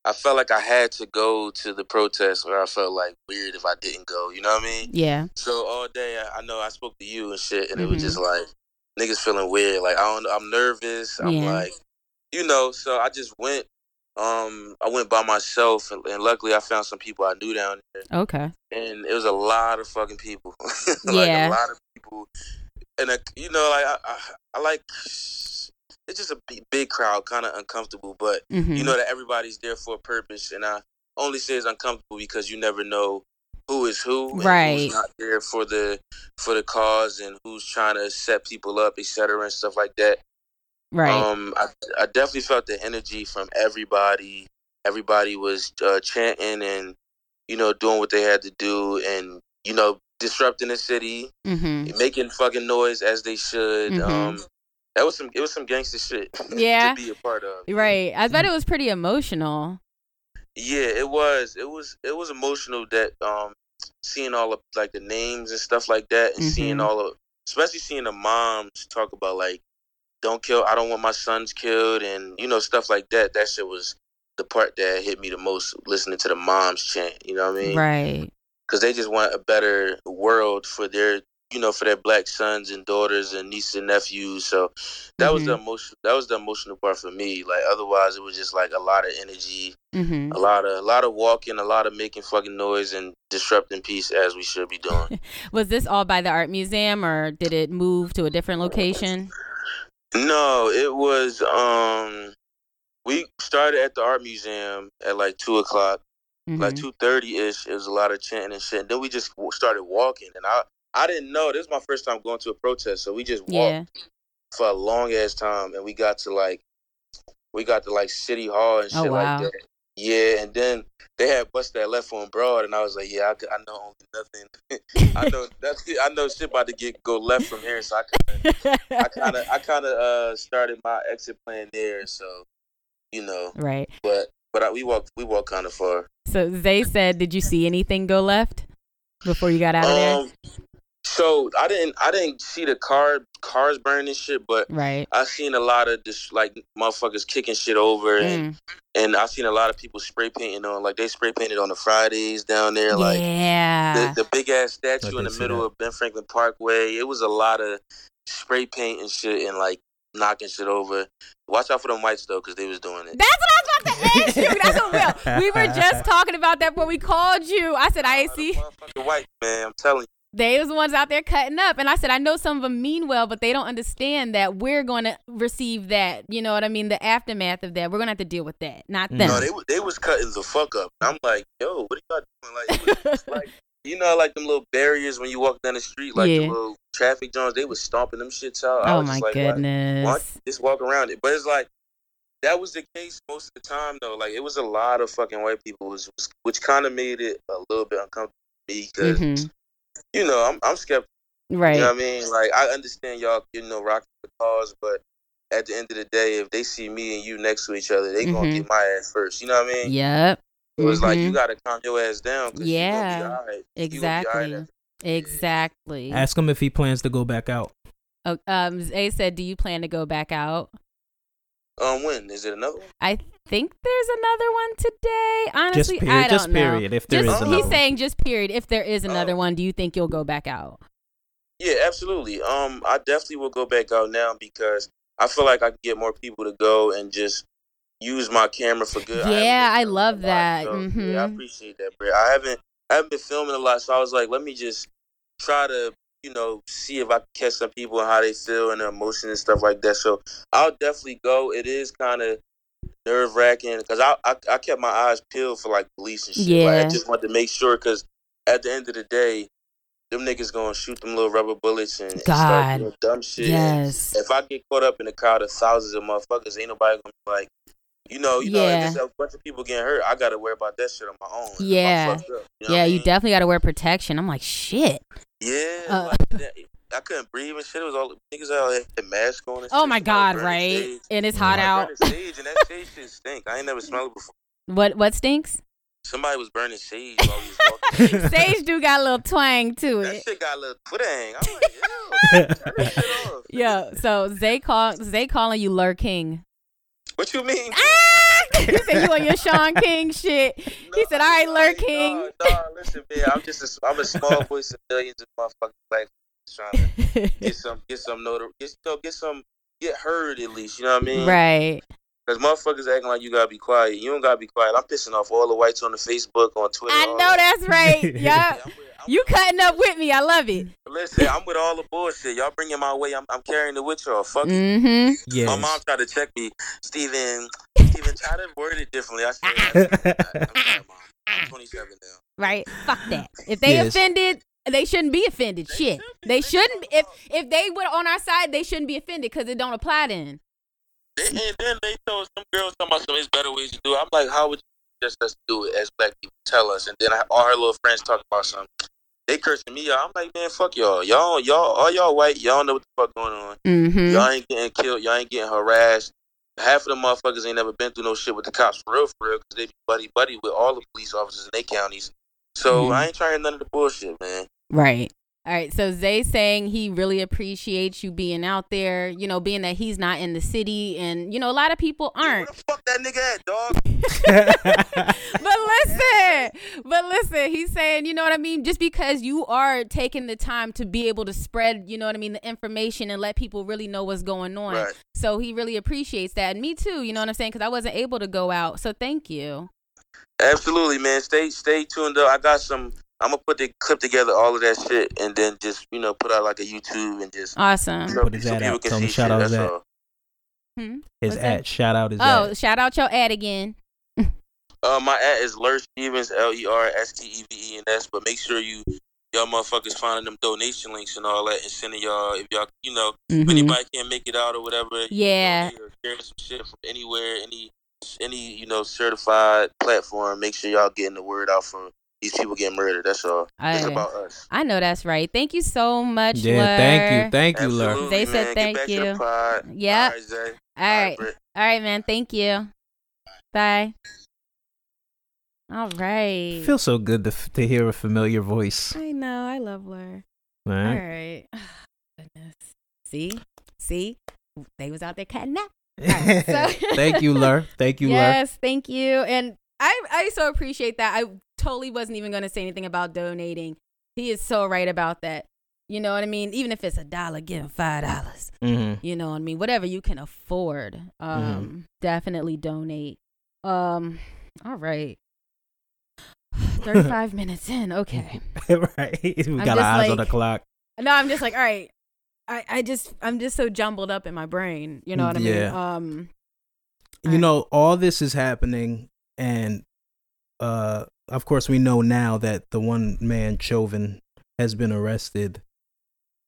I felt like I had to go to the protest or I felt like weird if I didn't go. You know what I mean? Yeah. So all day, I, I know I spoke to you and shit and mm-hmm. it was just like, niggas feeling weird. Like, I don't I'm nervous. I'm yeah. like, you know, so I just went. Um, I went by myself, and, and luckily I found some people I knew down there. Okay. And it was a lot of fucking people. like yeah. a lot of people, and a, you know, like I, I, I like it's just a big, big crowd, kind of uncomfortable, but mm-hmm. you know that everybody's there for a purpose, and I only say it's uncomfortable because you never know who is who, and right? Who's not there for the for the cause, and who's trying to set people up, et cetera, and stuff like that. Right. Um, I, I definitely felt the energy from everybody. Everybody was uh, chanting and, you know, doing what they had to do and, you know, disrupting the city, mm-hmm. making fucking noise as they should. Mm-hmm. Um, that was some, it was some gangster shit yeah. to be a part of. Right. I bet it was pretty emotional. Yeah, it was. It was, it was emotional that, um, seeing all of like the names and stuff like that and mm-hmm. seeing all of, especially seeing the moms talk about like, don't kill, I don't want my sons killed, and, you know, stuff like that. That shit was the part that hit me the most, listening to the moms chant, you know what I mean? Right. Because they just want a better world for their you know, for their black sons and daughters and nieces and nephews. So that mm-hmm. was the emotion. That was the emotional part for me. Like, otherwise, it was just like a lot of energy, mm-hmm. a lot of a lot of walking, a lot of making fucking noise and disrupting peace as we should be doing. Was this all by the Art Museum, or did it move to a different location? No, it was. Um, we started at the Art Museum at like two o'clock, mm-hmm. like two thirty ish. It was a lot of chanting and shit. And then we just started walking, and I. I didn't know. This was my first time going to a protest, so we just walked yeah. for a long ass time, and we got to like, we got to like City Hall and shit oh, wow. like that. Yeah, and then they had bust that left on Broad, and I was like, yeah, I, could, I know nothing. I know nothing. I know shit about to get go left from here, so I kind of, I kind of uh, started my exit plan there. So, you know, right. But but I, we walked, we walked kind of far. So Zay said, did you see anything go left before you got out um, of there? So I didn't, I didn't see the car, cars burning and shit, but right. I seen a lot of this, like motherfuckers kicking shit over, mm. and and I seen a lot of people spray painting on, like they spray painted on the Fridays down there, like yeah. the, the big ass statue in the middle that. of Ben Franklin Parkway. It was a lot of spray paint and shit, and like knocking shit over. Watch out for them whites though, because they was doing it. That's what I was about to ask you. That's what real. We were just talking about that when we called you. I said, I ain't see the white man. I'm telling you. They was the ones out there cutting up. And I said, I know some of them mean well, but they don't understand that we're going to receive that. You know what I mean? The aftermath of that. We're going to have to deal with that, not them. No, they, they was cutting the fuck up. I'm like, yo, what are y'all doing? Like, like you know, like them little barriers when you walk down the street, like yeah. the little traffic jams, they was stomping them shits out. I oh, was my just like, goodness. Why, why just walk around it? But it's like, that was the case most of the time, though. Like, it was a lot of fucking white people, which, which kind of made it a little bit uncomfortable to me because... Mm-hmm. You know, I'm I'm skeptical. Right. You know what I mean? Like, I understand y'all, you know, rocking the cause, but at the end of the day, if they see me and you next to each other, they mm-hmm. gonna get my ass first. You know what I mean? Yep. It was mm-hmm. like, you gotta calm your ass down. Cause yeah. You gonna be all right. Exactly. You gonna be all right. Exactly. Ask him if he plans to go back out. Oh, um, Zay said, do you plan to go back out? Um, when is it another one? I think there's another one today. Honestly, just period, I don't just know. Period, if there just, is another he's one. saying just period. If there is another um, one, do you think you'll go back out? Yeah, absolutely. Um, I definitely will go back out now because I feel like I can get more people to go and just use my camera for good. Yeah, I, I love that. Lot, so, mm-hmm. yeah, I appreciate that, Brit. I haven't, I haven't been filming a lot, so I was like, let me just try to. You know, see if I can catch some people and how they feel and their emotions and stuff like that. So I'll definitely go. It is kind of nerve wracking because I, I I kept my eyes peeled for like police and shit. Yeah. Like, I just wanted to make sure because at the end of the day, them niggas gonna shoot them little rubber bullets and, and start doing dumb shit. Yes. If I get caught up in a crowd of thousands of motherfuckers, ain't nobody gonna be like, you know, you yeah. know, if there's a bunch of people getting hurt, I gotta worry about that shit on my own. Yeah. Up, you know yeah, you mean? Definitely gotta wear protection. I'm like, shit. Yeah, uh, like, I couldn't breathe and shit. It was all niggas out had the mask on. And oh shit. my god, right? Stage. And it's hot out. Sage and that sage shit stink. I ain't never smelled it before. What what stinks? Somebody was burning sage while we was walking. Sage do got a little twang to it. That shit got a little twang. I'm like, ew, turn that shit off. Yo, so Zay call Zay calling you Lur King. What you mean? Ah! You said you on your Sean King shit. No, he said, all right, Lur King. No, no, listen, man. I'm just a, I'm a small voice of millions of motherfucking black trying to get some, get some, notor- get, you know, get some, get heard at least. You know what I mean? Right. Because motherfuckers acting like you got to be quiet. You don't got to be quiet. I'm pissing off all the whites on the Facebook, on Twitter. I know that. That's right. Yup. Yeah, you cutting up with me. I love it. Listen, I'm with all the bullshit. Y'all bringing my way. I'm, I'm carrying it with y'all. Fuck mm-hmm. it. Yes. My mom tried to check me. Steven, Steven, try to word it differently. I said, I'm, sorry, Mom. I'm twenty-seven now. Right. Fuck that. If they yes. offended, they shouldn't be offended. They shit. Should be. They shouldn't. If, if they were on our side, they shouldn't be offended because it don't apply then. They, and then they told some girls talking about some it's better ways to do it. I'm like, how would you just us do it as black people tell us? And then I, all her little friends talking about something. They cursing me, y'all. I'm like, man, fuck y'all. Y'all, y'all, all y'all white. Y'all know what the fuck going on. Mm-hmm. Y'all ain't getting killed. Y'all ain't getting harassed. Half of the motherfuckers ain't never been through no shit with the cops for real, for real, because they be buddy-buddy with all the police officers in their counties. So mm-hmm. I ain't trying none of the bullshit, man. Right. All right, so Zay saying he really appreciates you being out there, you know, being that he's not in the city, and, you know, a lot of people aren't. Where the fuck that nigga at, dog? But listen, but listen, listen, he's saying, you know what I mean? Just because you are taking the time to be able to spread, you know what I mean, the information and let people really know what's going on. Right. So he really appreciates that. And me too, you know what I'm saying? Because I wasn't able to go out. So thank you. Absolutely, man. Stay stay tuned up. I got some. I'm going to put the clip together, all of that shit, and then just, you know, put out like a YouTube and just. Awesome. So, put his so ad out. Tell him shout out his ad. Hmm? His What's ad. That? Shout out his oh, ad. Oh, shout out your ad again. Uh, my ad is Lur Stevens, L E R S T E V E N S, and that's, but make sure you, y'all motherfuckers finding them donation links and all that and sending y'all, if y'all, you know, mm-hmm. if anybody can't make it out or whatever. Yeah. You know, sharing some shit from anywhere, any, any, you know, certified platform, make sure y'all getting the word out for these people getting murdered. That's all. I, it's about us. I know that's right. Thank you so much, yeah, Lur. Thank you. Thank you, Lur. They said thank you. Yeah. All right, Zay. All right. All right, man. Thank you. Bye. All right. It feels so good to f- to hear a familiar voice. I know. I love Lur. All right. All right. Oh, goodness. See? See? They was out there cutting up. Right, so. Thank you, Lur. Thank you, yes, Lur. Yes, thank you. And I, I so appreciate that. I totally wasn't even going to say anything about donating. He is so right about that. You know what I mean? Even if it's a dollar, give him five dollars. Mm-hmm. You know what I mean? Whatever you can afford. Um, mm-hmm. Definitely donate. Um, all right. thirty-five minutes in, okay. Right. We got our eyes like, on the clock. No, I'm just like, all right. I, I just I'm just so jumbled up in my brain. You know what I yeah. mean? Um You I, know, all this is happening and uh of course we know now that the one man Chauvin has been arrested.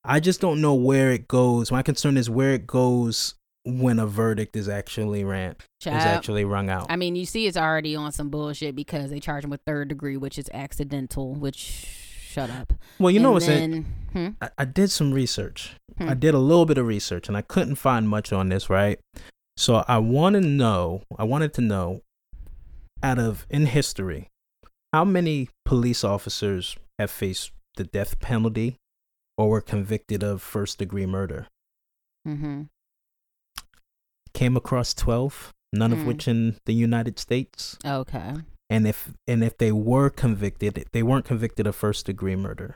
I just don't know where it goes. My concern is where it goes when a verdict is actually ran Child. is actually rung out. I mean, you see it's already on some bullshit because they charge him with third degree, which is accidental, which shut up. Well, you and know what's in hmm? I, I did some research. Hmm. I did a little bit of research and I couldn't find much on this, right? So I want to know, I wanted to know out of in history, how many police officers have faced the death penalty or were convicted of first degree murder? Mm-hmm. Came across twelve, none mm. of which in the United States. Okay. And if and if they were convicted, they weren't convicted of first degree murder.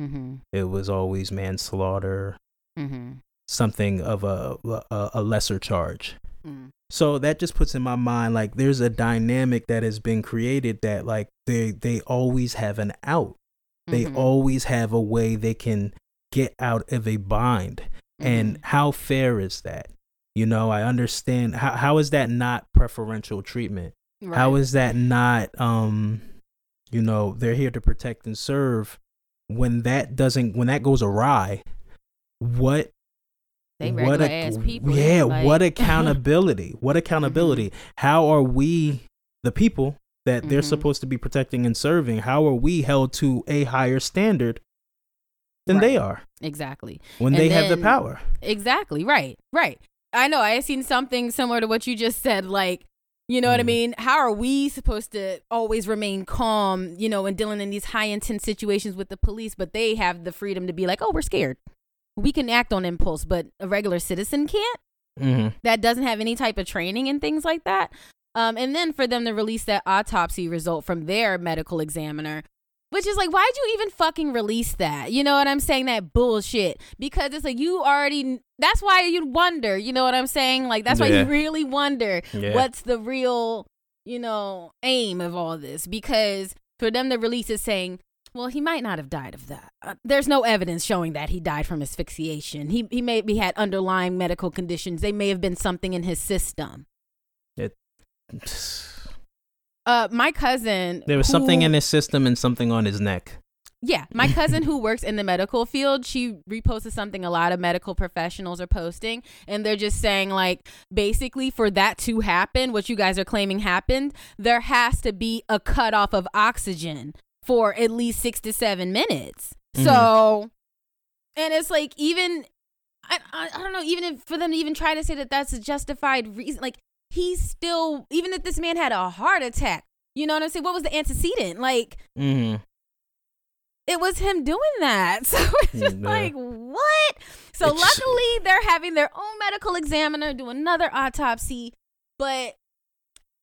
Mm-hmm. It was always manslaughter, mm-hmm. something of a, a a lesser charge. Mm. So that just puts in my mind like there's a dynamic that has been created that like they they always have an out. They mm-hmm. always have a way they can get out of a bind. Mm-hmm. And how fair is that? You know, I understand. How how is that not preferential treatment? Right. How is that not, um, you know, they're here to protect and serve. When that doesn't, when that goes awry, what? They regular what a, ass people. Yeah, like. what accountability? What accountability? Mm-hmm. How are we, the people that they're mm-hmm. supposed to be protecting and serving, how are we held to a higher standard than right. they are? Exactly. When and they then, have the power. Exactly. Right. Right. I know I seen something similar to what you just said, like, you know mm. what I mean? How are we supposed to always remain calm, you know, and dealing in these high intense situations with the police, but they have the freedom to be like, oh, we're scared. We can act on impulse, but a regular citizen can't. Mm-hmm. That doesn't have any type of training and things like that. Um, and then for them to release that autopsy result from their medical examiner, which is like, why'd you even fucking release that? You know what I'm saying? That bullshit. Because it's like you already, that's why you'd wonder. You know what I'm saying? Like, that's yeah. why you really wonder yeah. what's the real, you know, aim of all this. Because for them to release it saying, well, he might not have died of that. Uh, there's no evidence showing that he died from asphyxiation. He, he maybe had underlying medical conditions. They may have been something in his system. It... Uh, my cousin. There was who, something in his system and something on his neck. Yeah. My cousin who works in the medical field, she reposted something a lot of medical professionals are posting. And they're just saying, like, basically for that to happen, what you guys are claiming happened, there has to be a cutoff of oxygen for at least six to seven minutes. Mm-hmm. So, and it's like, even, I, I, I don't know, even if for them to even try to say that that's a justified reason, like, he's still, even if this man had a heart attack, you know what I'm saying? What was the antecedent? Like, mm-hmm. it was him doing that. So it's just yeah. like, what? So it's... luckily they're having their own medical examiner do another autopsy. But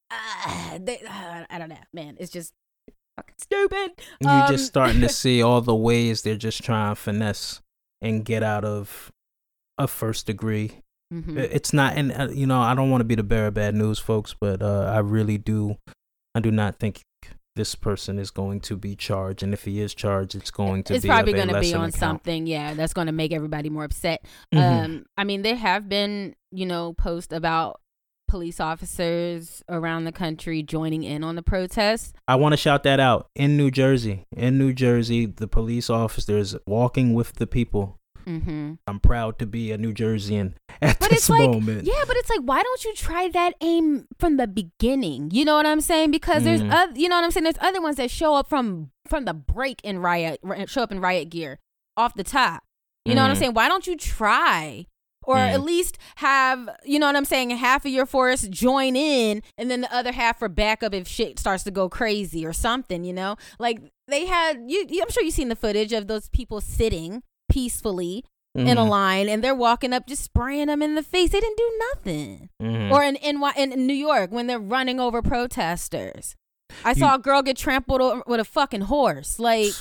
uh, they, uh, I don't know, man. It's just fucking stupid. You're um, just starting to see all the ways they're just trying to finesse and get out of a first degree. Mm-hmm. It's not, and uh, you know, I don't want to be the bearer of bad news, folks, but uh, I really do. I do not think this person is going to be charged, and if he is charged, it's going to it's be probably going to be on account. something, yeah, that's going to make everybody more upset. Mm-hmm. Um, I mean, there have been, you know, posts about police officers around the country joining in on the protests. I want to shout that out in New Jersey. In New Jersey, the police officers walking with the people. Mm-hmm. I'm proud to be a New Jerseyan at but this it's like, moment. Yeah, but it's like, why don't you try that aim from the beginning? You know what I'm saying? Because mm. there's other, you know what I'm saying? There's other ones that show up from from the break in riot, show up in riot gear off the top. You mm. know what I'm saying? Why don't you try? Or mm. at least have, you know what I'm saying, half of your force join in and then the other half for backup if shit starts to go crazy or something, you know? Like they had, you, I'm sure you've seen the footage of those people sitting peacefully mm-hmm. in a line, and they're walking up just spraying them in the face. They didn't do nothing. Mm-hmm. Or in, in in New York when they're running over protesters, I saw you, a girl get trampled over with a fucking horse. Like,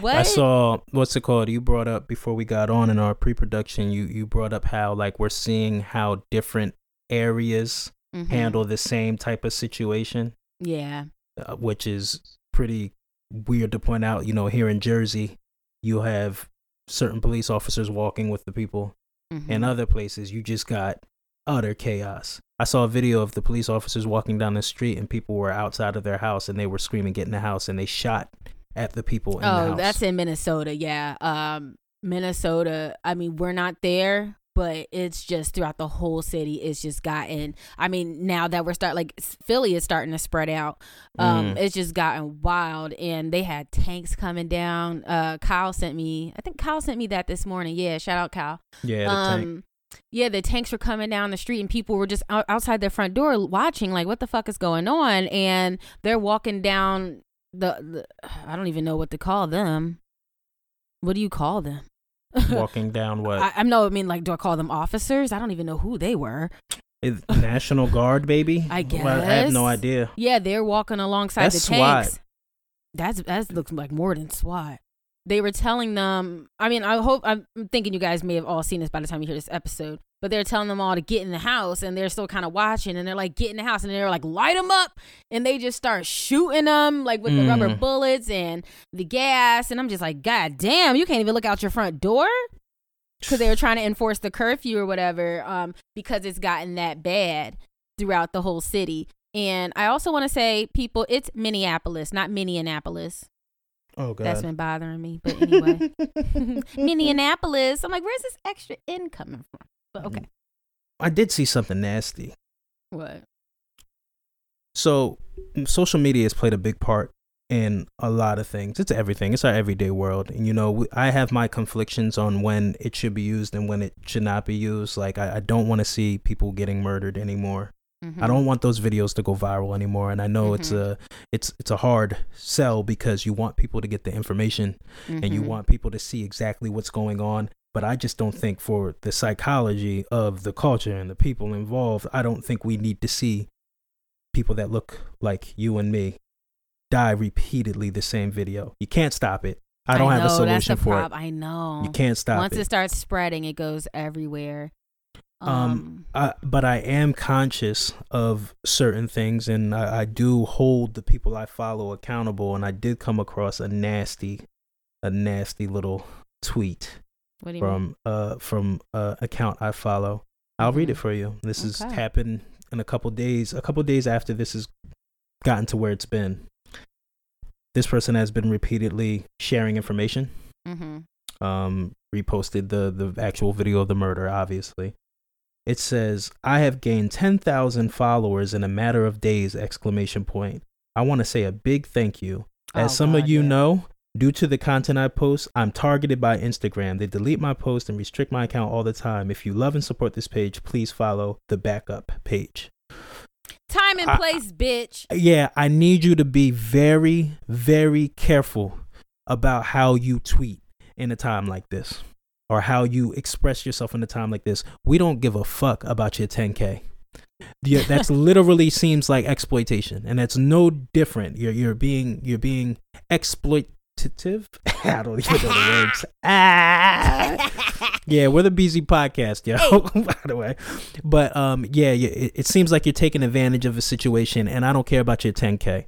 what? I saw, what's it called? You brought up before we got on in our pre-production. You you brought up how like we're seeing how different areas mm-hmm. handle the same type of situation. Yeah, uh, which is pretty weird to point out. You know, here in Jersey, you have certain police officers walking with the people. Mm-hmm. In other places, you just got utter chaos. I saw a video of the police officers walking down the street and people were outside of their house and they were screaming, "Get in the house," and they shot at the people in oh, the house. Oh, that's in Minnesota, yeah. Um, Minnesota, I mean, we're not there, but it's just throughout the whole city, it's just gotten, I mean, now that we're starting, like Philly is starting to spread out. Um, mm. It's just gotten wild, and they had tanks coming down. Uh, Kyle sent me, I think Kyle sent me that this morning. Yeah. Shout out Kyle. Yeah. The um, tank. Yeah. The tanks were coming down the street and people were just out- outside their front door watching like, what the fuck is going on? And they're walking down the, the I don't even know what to call them. What do you call them? Walking down what? I, I know. I mean, like, do I call them officers? I don't even know who they were. It's National Guard, baby. I guess. Well, I have no idea. Yeah, they're walking alongside that's the tanks. SWAT. That's that looks like more than SWAT. They were telling them. I mean, I hope I'm thinking you guys may have all seen this by the time you hear this episode. But they're telling them all to get in the house, and they're still kind of watching. And they're like, get in the house, and they're like, light them up, and they just start shooting them like with mm. the rubber bullets and the gas. And I'm just like, God damn, you can't even look out your front door, because they were trying to enforce the curfew or whatever, um, because it's gotten that bad throughout the whole city. And I also want to say, people, it's Minneapolis, not Minneapolis. Oh, God. That's been bothering me. But anyway, Minneapolis. I'm like, where's this extra N coming from? Okay. I did see something nasty. What? So, social media has played a big part in a lot of things. It's everything. It's our everyday world. And, you know, we, I have my conflictions on when it should be used and when it should not be used. Like, I, I don't want to see people getting murdered anymore. Mm-hmm. I don't want those videos to go viral anymore. And I know mm-hmm. it's a it's it's a hard sell, because you want people to get the information mm-hmm. and you want people to see exactly what's going on. But I just don't think, for the psychology of the culture and the people involved, I don't think we need to see people that look like you and me die repeatedly the same video. You can't stop it. I don't I know, have a solution for prop. it. I know. You can't stop Once it. Once it starts spreading, it goes everywhere. Um, um I, but I am conscious of certain things, and I, I do hold the people I follow accountable. And I did come across a nasty, a nasty little tweet. What do you from mean? uh from uh account I follow. I'll mm-hmm. read it for you. This okay. has happened in a couple days, a couple days after this has gotten to where it's been. This person has been repeatedly sharing information. Mm-hmm. Um, reposted the the actual video of the murder. Obviously, it says, "I have gained ten thousand followers in a matter of days!" Exclamation point. I want to say a big thank you. As oh, some God, of you yeah. know. Due to the content I post, I'm targeted by Instagram. They delete my post and restrict my account all the time. If you love and support this page, please follow the backup page. Time and place, I, bitch. Yeah, I need you to be very, very careful about how you tweet in a time like this, or how you express yourself in a time like this. We don't give a fuck about your ten K. Yeah, that's literally seems like exploitation, and that's no different. You're you're being you're being exploitative. I don't even know the words. Ah. Yeah, we're the B Z Podcast, yo. By the way, but um, yeah, it, it seems like you're taking advantage of a situation, and I don't care about your ten K.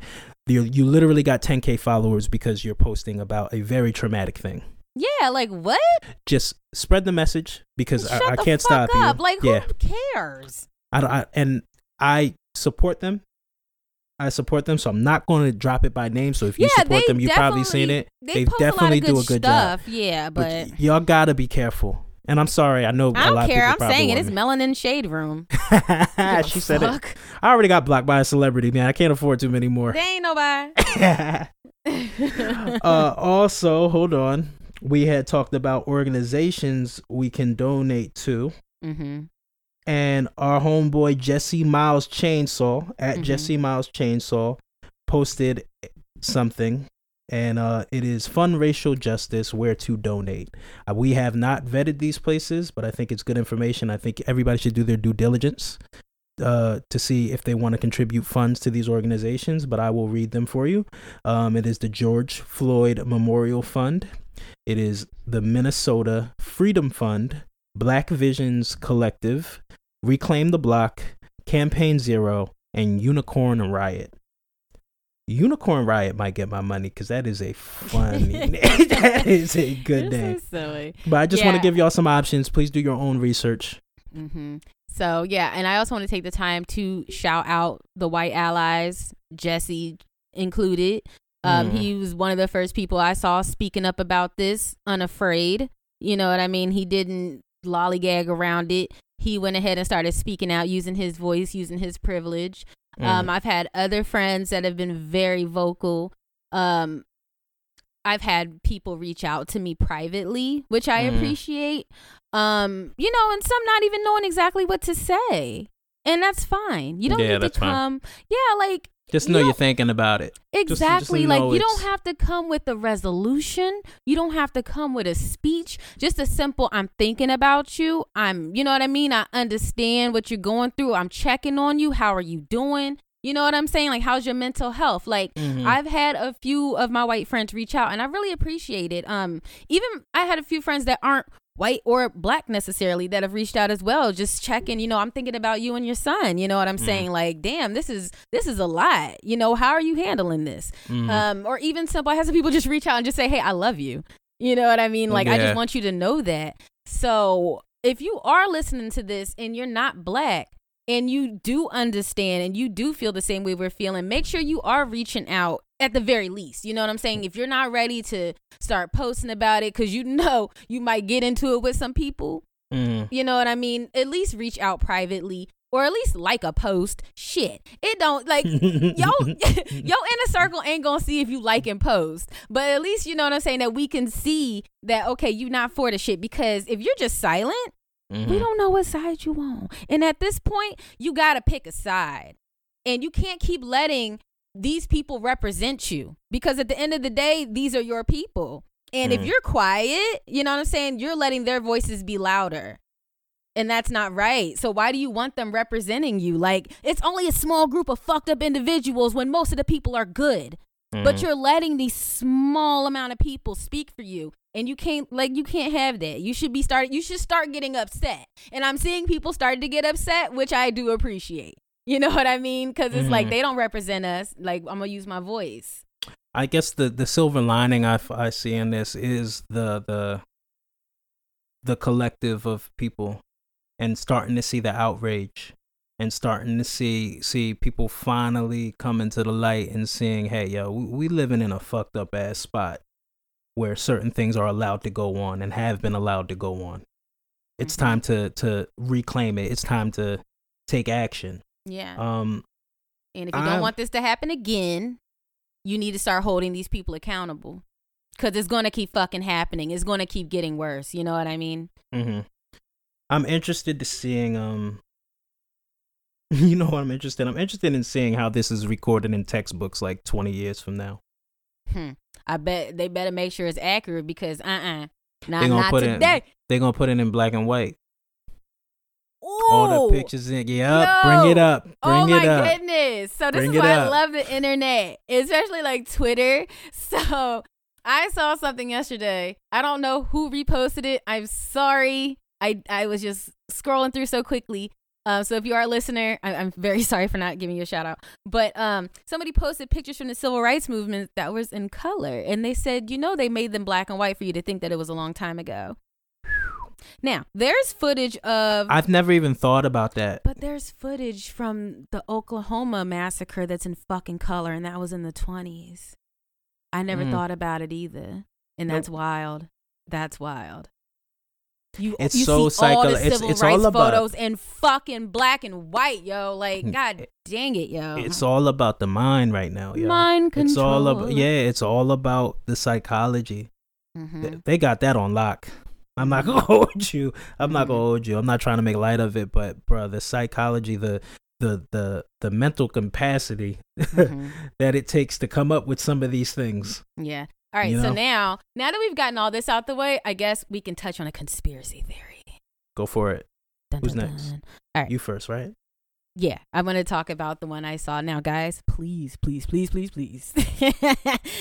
You you literally got ten K followers because you're posting about a very traumatic thing. Yeah, like what? Just spread the message because I, I can't stop you. Like, who yeah. cares? I, I and I support them. I support them, so I'm not going to drop it by name. So if you yeah, support them, you've probably seen it. They, they definitely a do a good stuff. job. Yeah, but, but y'all gotta be careful. And I'm sorry, I know I don't a lot care. Of people I'm saying it. It's Melanin Shade Room. She said fuck? it. I already got blocked by a celebrity, man. I can't afford too many more. They ain't nobody. uh, also, hold on. We had talked about organizations we can donate to. Mm-hmm. And our homeboy Jesse Miles Chainsaw at mm-hmm. Jesse Miles Chainsaw posted something, and uh, it is Fund Racial Justice, where to donate. Uh, we have not vetted these places, but I think it's good information. I think everybody should do their due diligence uh, to see if they want to contribute funds to these organizations, but I will read them for you. Um, it is the George Floyd Memorial Fund. It is the Minnesota Freedom Fund, Black Visions Collective, Reclaim the Block, Campaign Zero, and Unicorn Riot. Unicorn Riot might get my money because that is a funny name. That is a good this name. Is silly. But I just yeah. want to give y'all some options. Please do your own research. Mm-hmm. So, yeah. And I also want to take the time to shout out the white allies, Jesse included. Um, mm. He was one of the first people I saw speaking up about this, unafraid. You know what I mean? He didn't lollygag around it. He went ahead and started speaking out, using his voice, using his privilege. Mm. Um, I've had other friends that have been very vocal. Um, I've had people reach out to me privately, which I mm. appreciate. Um, you know, and some not even knowing exactly what to say. And that's fine. You don't yeah, need to come. Fine. Yeah, like. Just know you you're thinking about it. Exactly. Just, just like, you don't have to come with a resolution. You don't have to come with a speech. Just a simple, I'm thinking about you. I'm, you know what I mean? I understand what you're going through. I'm checking on you. How are you doing? You know what I'm saying? Like, how's your mental health? Like, mm-hmm. I've had a few of my white friends reach out, and I really appreciate it. Um, even I had a few friends that aren't white or black necessarily that have reached out as well, just checking, you know, I'm thinking about you and your son, you know what I'm mm. saying? Like, damn, this is this is a lot, you know, how are you handling this? Mm. Um, or even simple, I had some people just reach out and just say, hey, I love you. You know what I mean? Like, yeah. I just want you to know that. So if you are listening to this and you're not black and you do understand and you do feel the same way we're feeling, make sure you are reaching out at the very least, you know what I'm saying? If you're not ready to start posting about it because you know you might get into it with some people, mm. you know what I mean? At least reach out privately, or at least like a post. Shit, it don't, like, yo, your inner circle ain't gonna see if you like and post, but at least, you know what I'm saying, that we can see that, okay, you not for the shit, because if you're just silent, mm-hmm. we don't know what side you on. And at this point, you gotta pick a side, and you can't keep letting these people represent you, because at the end of the day, these are your people. And mm. if you're quiet, you know what I'm saying, you're letting their voices be louder, and that's not right. So why do you want them representing you? Like, it's only a small group of fucked up individuals when most of the people are good, mm. but you're letting these small amount of people speak for you. And you can't, like, you can't have that. You should be started. You should start getting upset. And I'm seeing people starting to get upset, which I do appreciate. You know what I mean? Because it's mm-hmm. like, they don't represent us. Like, I'm going to use my voice. I guess the, the silver lining I, I see in this is the, the the collective of people, and starting to see the outrage, and starting to see see people finally coming to the light and seeing, hey, yo, we, we living in a fucked up ass spot where certain things are allowed to go on and have been allowed to go on. It's mm-hmm. time to, to reclaim it. It's time to take action. Yeah. Um, and if you I'm, don't want this to happen again, you need to start holding these people accountable, because it's going to keep fucking happening. It's going to keep getting worse. You know what I mean? Mm-hmm. I'm interested to seeing, um, you know what I'm interested in? I'm interested in seeing how this is recorded in textbooks like twenty years from now. Hmm. I bet they better make sure it's accurate, because uh-uh. Not, not today. They're going to put it in black and white. Ooh. all the pictures in. Yeah, no. Bring it up. Bring oh it up. Oh my goodness. So this bring is why up. I love the internet, especially like Twitter. So I saw something yesterday. I don't know who reposted it. I'm sorry. I, I was just scrolling through so quickly. Um, so if you are a listener, I, I'm very sorry for not giving you a shout out. But um, somebody posted pictures from the civil rights movement that was in color. And they said, you know, they made them black and white for you to think that it was a long time ago. Now, there's footage of... I've never even thought about that. But there's footage from the Oklahoma massacre that's in fucking color, and that was in the twenties. I never mm. thought about it either. And that's nope. wild. That's wild. You, it's you so see all the civil it's, it's rights all about, photos in fucking black and white, yo. Like, god dang it, yo. It's all about the mind right now, yo. Mind control. It's all about, yeah, it's all about the psychology. Mm-hmm. They, they got that on lock. I'm not gonna hold you. I'm not gonna hold you. I'm not trying to make light of it, but bro, the psychology, the the the the mental capacity mm-hmm. that it takes to come up with some of these things. Yeah. All right. You so know? now, now that we've gotten all this out the way, I guess we can touch on a conspiracy theory. Go for it. Dun, Who's dun, next? Dun. All right. You first, right? Yeah, I'm going to talk about the one I saw. Now, guys, please, please, please, please, please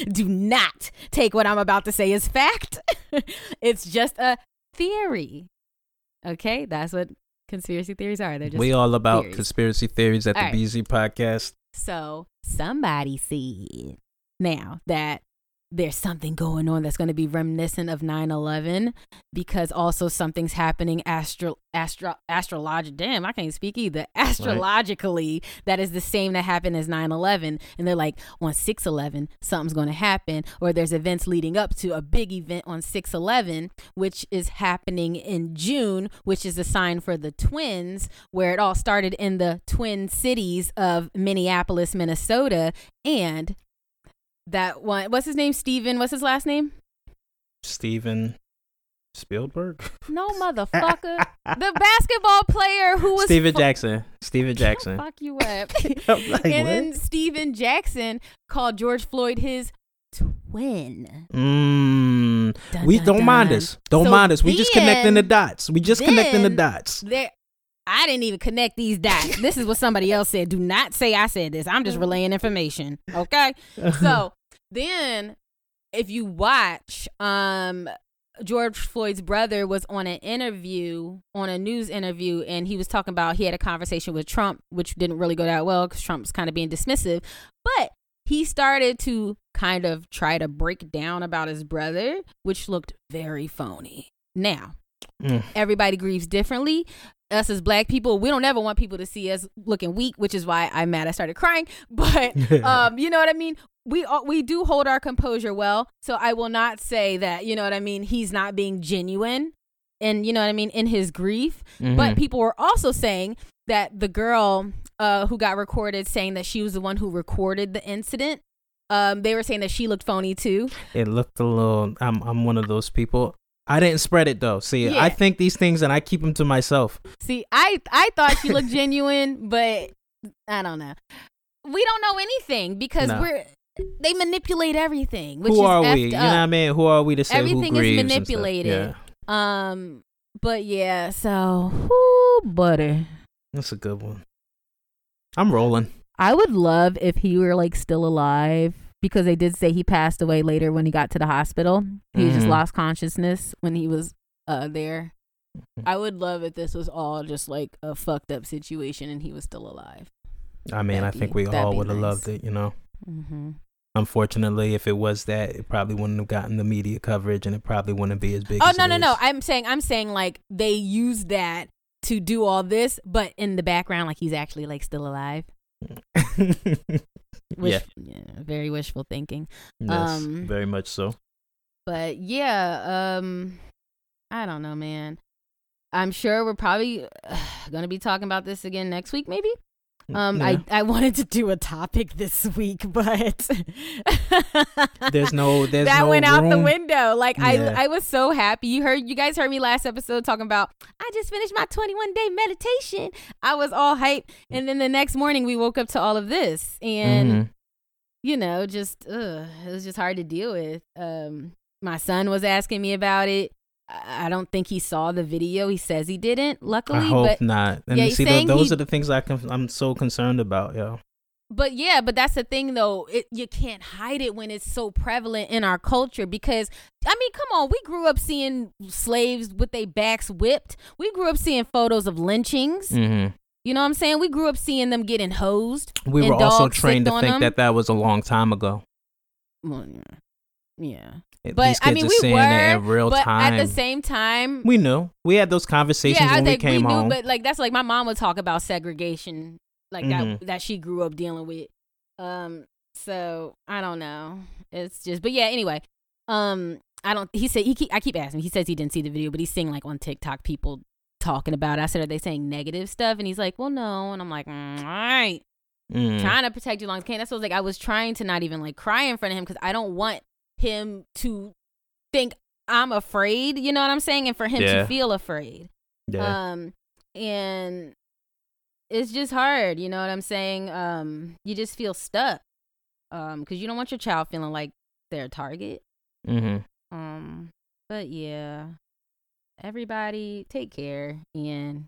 do not take what I'm about to say as fact. It's just a theory. Okay, that's what conspiracy theories are. They're just we all about theories. Conspiracy theories at all the right. B Z Podcast. So somebody said now that there's something going on that's going to be reminiscent of nine eleven because also something's happening astro astro astrologic. Damn, I can't speak either. Astrologically, right. That is the same that happened as nine eleven. And they're like, on six eleven, something's going to happen. Or there's events leading up to a big event on six eleven, which is happening in June, which is a sign for the twins, where it all started in the twin cities of Minneapolis, Minnesota, and that one, what's his name? Steven, what's his last name? Steven Spielberg? No, motherfucker. The basketball player who was... Steven fu- Jackson. Steven Jackson. Fuck you up. Like, and what? Then Steven Jackson called George Floyd his twin. Mm. Dun, we dun, don't dun. mind us. Don't so mind us. We just connecting the dots. We just connecting the dots. There, I didn't even connect these dots. This is what somebody else said. Do not say I said this. I'm just relaying information. Okay? So... Then, if you watch, um, George Floyd's brother was on an interview, on a news interview, and he was talking about he had a conversation with Trump, which didn't really go that well because Trump's kind of being dismissive. But he started to kind of try to break down about his brother, which looked very phony. Now, mm. everybody grieves differently. Us as black people, we don't ever want people to see us looking weak, which is why I'm mad I started crying. But um, you know what I mean? We we do hold our composure well, so I will not say that, you know what I mean, he's not being genuine and, you know what I mean, in his grief. Mm-hmm. But people were also saying that the girl uh, who got recorded saying that she was the one who recorded the incident, um, they were saying that she looked phony too. It looked a little, I'm, I'm one of those people. I didn't spread it though. See, yeah. I think these things and I keep them to myself. See, I, I thought she looked genuine, but I don't know. We don't know anything because no. we're... They manipulate everything. Which who is are effed we? Up. You know what I mean? Who are we to say everything who grieves? Everything is manipulated. Yeah. Um, but yeah, so whoo, buddy. That's a good one. I'm rolling. I would love if he were like still alive because they did say he passed away later when he got to the hospital. He mm-hmm. just lost consciousness when he was uh there. Mm-hmm. I would love if this was all just like a fucked up situation and he was still alive. I mean, that'd I think be, we all would have nice. Loved it, you know. Mm-hmm. Unfortunately, if it was that, it probably wouldn't have gotten the media coverage and it probably wouldn't be as big. Oh, as no, no, is. no. I'm saying I'm saying like they use that to do all this. But in the background, like he's actually like still alive. Wish, yeah. yeah. Very wishful thinking. Yes, um, very much so. But yeah, um, I don't know, man. I'm sure we're probably uh, going to be talking about this again next week, maybe. Um, yeah. I, I wanted to do a topic this week, but there's no there's that no went out room. The window. Like yeah. I I was so happy. You heard you guys heard me last episode talking about I just finished my twenty-one day meditation. I was all hyped, and then the next morning we woke up to all of this, and mm-hmm. you know, just ugh, it was just hard to deal with. Um, my son was asking me about it. I don't think he saw the video. He says he didn't, luckily. I hope but not. And yeah, you see, the, those he, are the things I can, I'm so concerned about, yo. But yeah, but that's the thing, though. It, you can't hide it when it's so prevalent in our culture because, I mean, come on. We grew up seeing slaves with their backs whipped. We grew up seeing photos of lynchings. Mm-hmm. You know what I'm saying? We grew up seeing them getting hosed. We were also trained to think them. that that was a long time ago. Well, yeah. Yeah. But I mean, we were, at real but time. At the same time, we knew we had those conversations yeah, when we came we knew, home. But like that's like my mom would talk about segregation, like mm-hmm. that that she grew up dealing with. Um, so I don't know. It's just, but yeah. Anyway, um, I don't. He said he. Keep, I keep asking. He says he didn't see the video, but he's seeing like on TikTok people talking about it. I said, are they saying negative stuff? And he's like, well, no. And I'm like, mm, all right, mm. trying to protect you long as can. That's what I was like. I was trying to not even like cry in front of him because I don't want him to think I'm afraid, you know what I'm saying, and for him yeah. to feel afraid. Yeah. Um, and it's just hard, you know what I'm saying. Um, you just feel stuck, um, because you don't want your child feeling like they're a target. Mm-hmm. Um, but yeah, everybody take care, and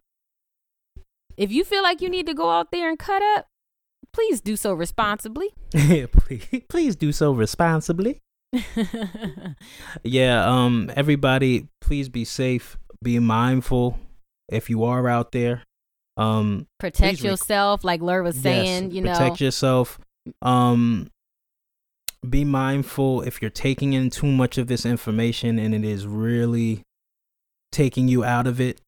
if you feel like you need to go out there and cut up, please do so responsibly. Yeah, please, please do so responsibly. yeah um everybody, please be safe, be mindful if you are out there. Um protect yourself, rec- like Lur was saying. Yes, you know, protect yourself. Um be mindful if you're taking in too much of this information and it is really taking you out of it.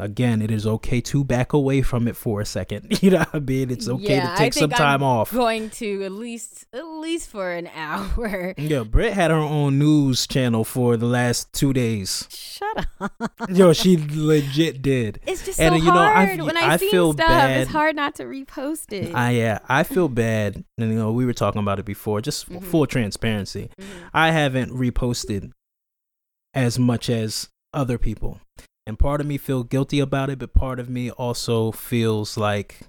Again, it is okay to back away from it for a second. You know what I mean? It's okay yeah, to take some time I'm off. Going to at least at least for an hour. Yeah, Brit had her own news channel for the last two days. Shut up. Yo, she legit did. It's just and, so you know, hard I, when I, I see stuff. Bad. It's hard not to repost it. I yeah, I feel bad. And you know, we were talking about it before. Just mm-hmm. full transparency, mm-hmm. I haven't reposted as much as other people. And part of me feel guilty about it, but part of me also feels like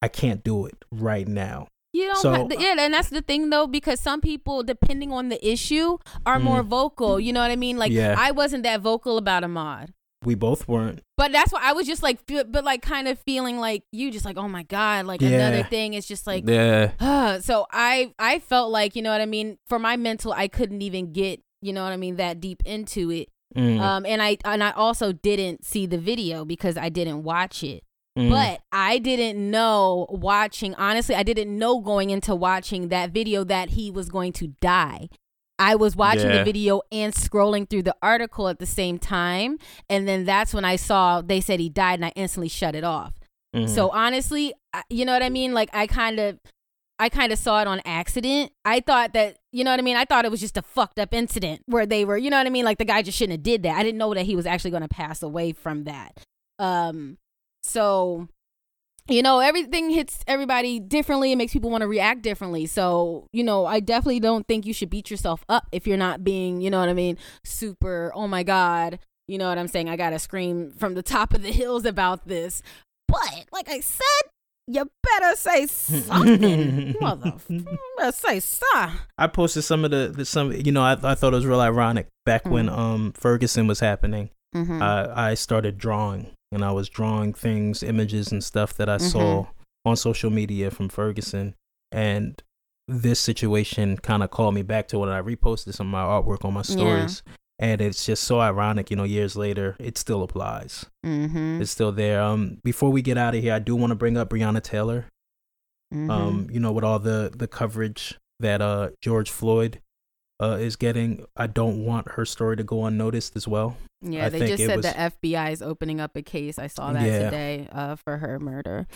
I can't do it right now. You don't, so, have to, yeah, and that's the thing though, because some people, depending on the issue, are mm, more vocal. You know what I mean? Like yeah. I wasn't that vocal about Ahmaud. We both weren't. But that's why I was just like, but like kind of feeling like you, just like, oh my God, like yeah. another thing. It's just like, yeah. Uh, so I, I felt like, you know what I mean? For my mental, I couldn't even get, you know what I mean, that deep into it. Mm. Um, and I and I also didn't see the video because I didn't watch it. Mm. But I didn't know watching. Honestly, I didn't know going into watching that video that he was going to die. I was watching yeah. the video and scrolling through the article at the same time. And then that's when I saw they said he died and I instantly shut it off. Mm. So honestly, you know what I mean? Like I kind of I kind of saw it on accident. I thought that, you know what I mean? I thought it was just a fucked up incident where they were, you know what I mean? Like the guy just shouldn't have did that. I didn't know that he was actually going to pass away from that. Um, so, you know, everything hits everybody differently. It makes people want to react differently. So, you know, I definitely don't think you should beat yourself up if you're not being, you know what I mean? Super, oh my God, you know what I'm saying? I got to scream from the top of the hills about this. But like I said, you better say something, motherfucker. Better say something. I posted some of the, the some. You know, I I thought it was real ironic back mm-hmm. when um Ferguson was happening. Mm-hmm. I I started drawing, and I was drawing things, images, and stuff that I mm-hmm. saw on social media from Ferguson, and this situation kind of called me back to when I reposted some of my artwork on my stories. Yeah. And it's just so ironic, you know, years later, it still applies. Mm-hmm. It's still there. Um, before we get out of here, I do want to bring up Breonna Taylor. Mm-hmm. Um, you know, with all the, the coverage that uh, George Floyd uh, is getting, I don't want her story to go unnoticed as well. Yeah, I they think just said was, the F B I is opening up a case. I saw that yeah. today uh, for her murder.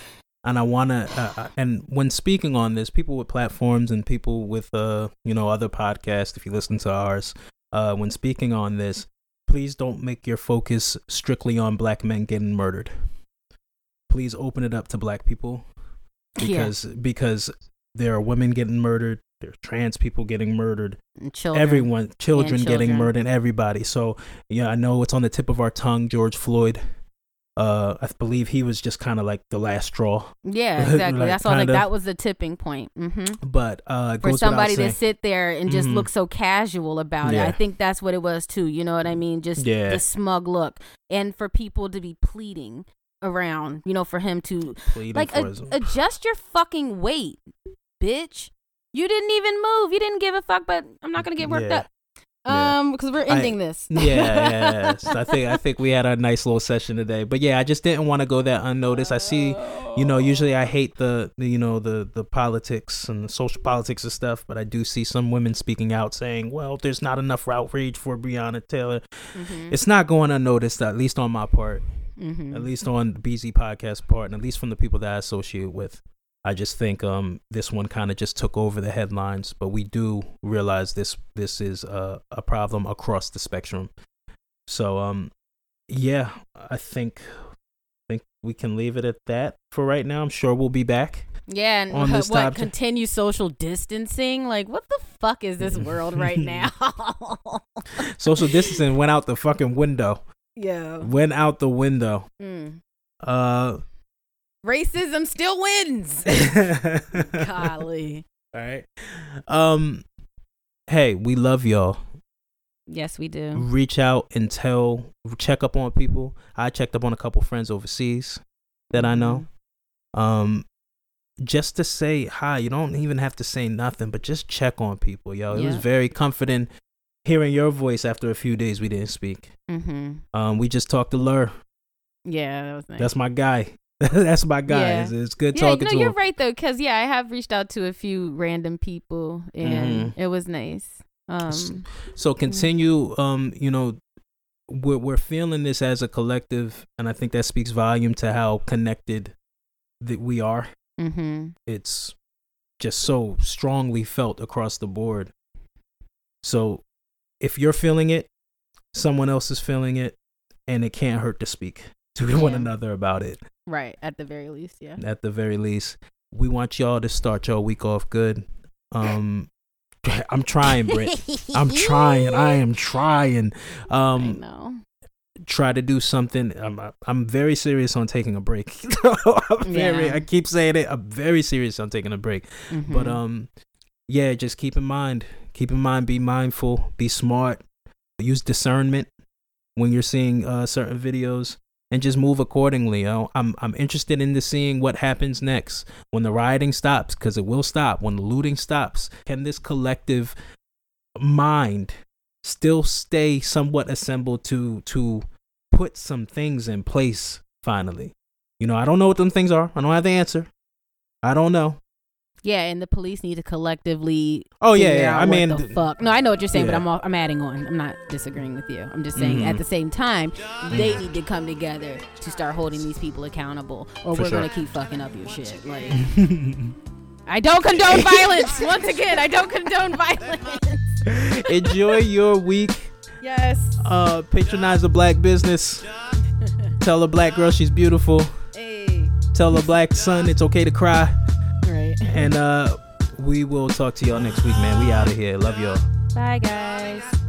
And I want to, uh, and when speaking on this, people with platforms and people with, uh, you know, other podcasts, if you listen to ours, Uh, when speaking on this, please don't make your focus strictly on black men getting murdered. Please open it up to black people, because yeah. because there are women getting murdered, there are trans people getting murdered, children, everyone, children, children getting murdered, everybody. So yeah, I know it's on the tip of our tongue, George Floyd. Uh, I believe he was just kind of like the last straw. Yeah, exactly. like, That's all. Like that was the tipping point. Mm-hmm. But uh, for somebody to sit there and just mm-hmm. look so casual about yeah. it, I think that's what it was too. You know what I mean? Just yeah. the smug look, and for people to be pleading around. You know, for him to pleading like a, adjust your fucking weight, bitch. You didn't even move. You didn't give a fuck. But I'm not gonna get worked yeah. up. Yeah. Um, because we're ending I, this. Yeah, yeah. So I think I think we had a nice little session today. But yeah, I just didn't want to go that unnoticed. I see, you know, usually I hate the, the you know the the politics and the social politics and stuff, but I do see some women speaking out saying, "Well, there's not enough outrage for Breonna Taylor." Mm-hmm. It's not going unnoticed, at least on my part, mm-hmm. at least on the B Z podcast part, and at least from the people that I associate with. I just think um, this one kind of just took over the headlines, but we do realize this this is a, a problem across the spectrum. So, um, yeah, I think I think we can leave it at that for right now. I'm sure we'll be back. Yeah, and on this what topic. Continue social distancing? Like, what the fuck is this world right now? Social distancing went out the fucking window. Yeah, went out the window. Mm. Uh. Racism still wins. Golly. All right. Um, hey, we love y'all. Yes, we do. Reach out and tell, check up on people. I checked up on a couple friends overseas that I know. Mm-hmm. Um, just to say hi. You don't even have to say nothing, but just check on people, yo. It yeah. was very comforting hearing your voice after a few days we didn't speak. Mm-hmm. Um, we just talked to Lur. Yeah, that was nice. That's my guy. That's my guy. Yeah. It's, it's good yeah, talking no, to him. You're right though, because yeah, I have reached out to a few random people, and mm-hmm. it was nice. Um, so, so continue. Um, you know, we're we're feeling this as a collective, and I think that speaks volume to how connected that we are. Mm-hmm. It's just so strongly felt across the board. So, if you're feeling it, someone else is feeling it, and it can't hurt to speak to yeah. one another about it. Right, at the very least, yeah. At the very least, we want y'all to start your week off good. Um, I'm trying, Brit. I'm trying. I am trying. Um, I know. Try to do something. I'm I'm very serious on taking a break. I'm very, yeah. I keep saying it. I'm very serious on taking a break. Mm-hmm. But um, yeah, just keep in mind. Keep in mind. Be mindful. Be smart. Use discernment when you're seeing uh, certain videos. And just move accordingly. I'm I'm interested in seeing what happens next when the rioting stops, because it will stop. When the looting stops, can this collective mind still stay somewhat assembled to to put some things in place finally? You know, I don't know what them things are. I don't have the answer. I don't know. Yeah, and the police need to collectively. Oh yeah, yeah. I mean, the fuck. No, I know what you're saying, yeah. but I'm all, I'm adding on. I'm not disagreeing with you. I'm just saying, mm-hmm. at the same time, they need to come together to start holding these people accountable, or For we're sure. gonna keep fucking up your shit. Like, I don't condone violence. Once again, I don't condone violence. Enjoy your week. Yes. Uh, patronize a black business. Tell a black girl she's beautiful. Hey. Tell a black son it's okay to cry. And uh, we will talk to y'all next week, man. We out of here. Love y'all. Bye, guys.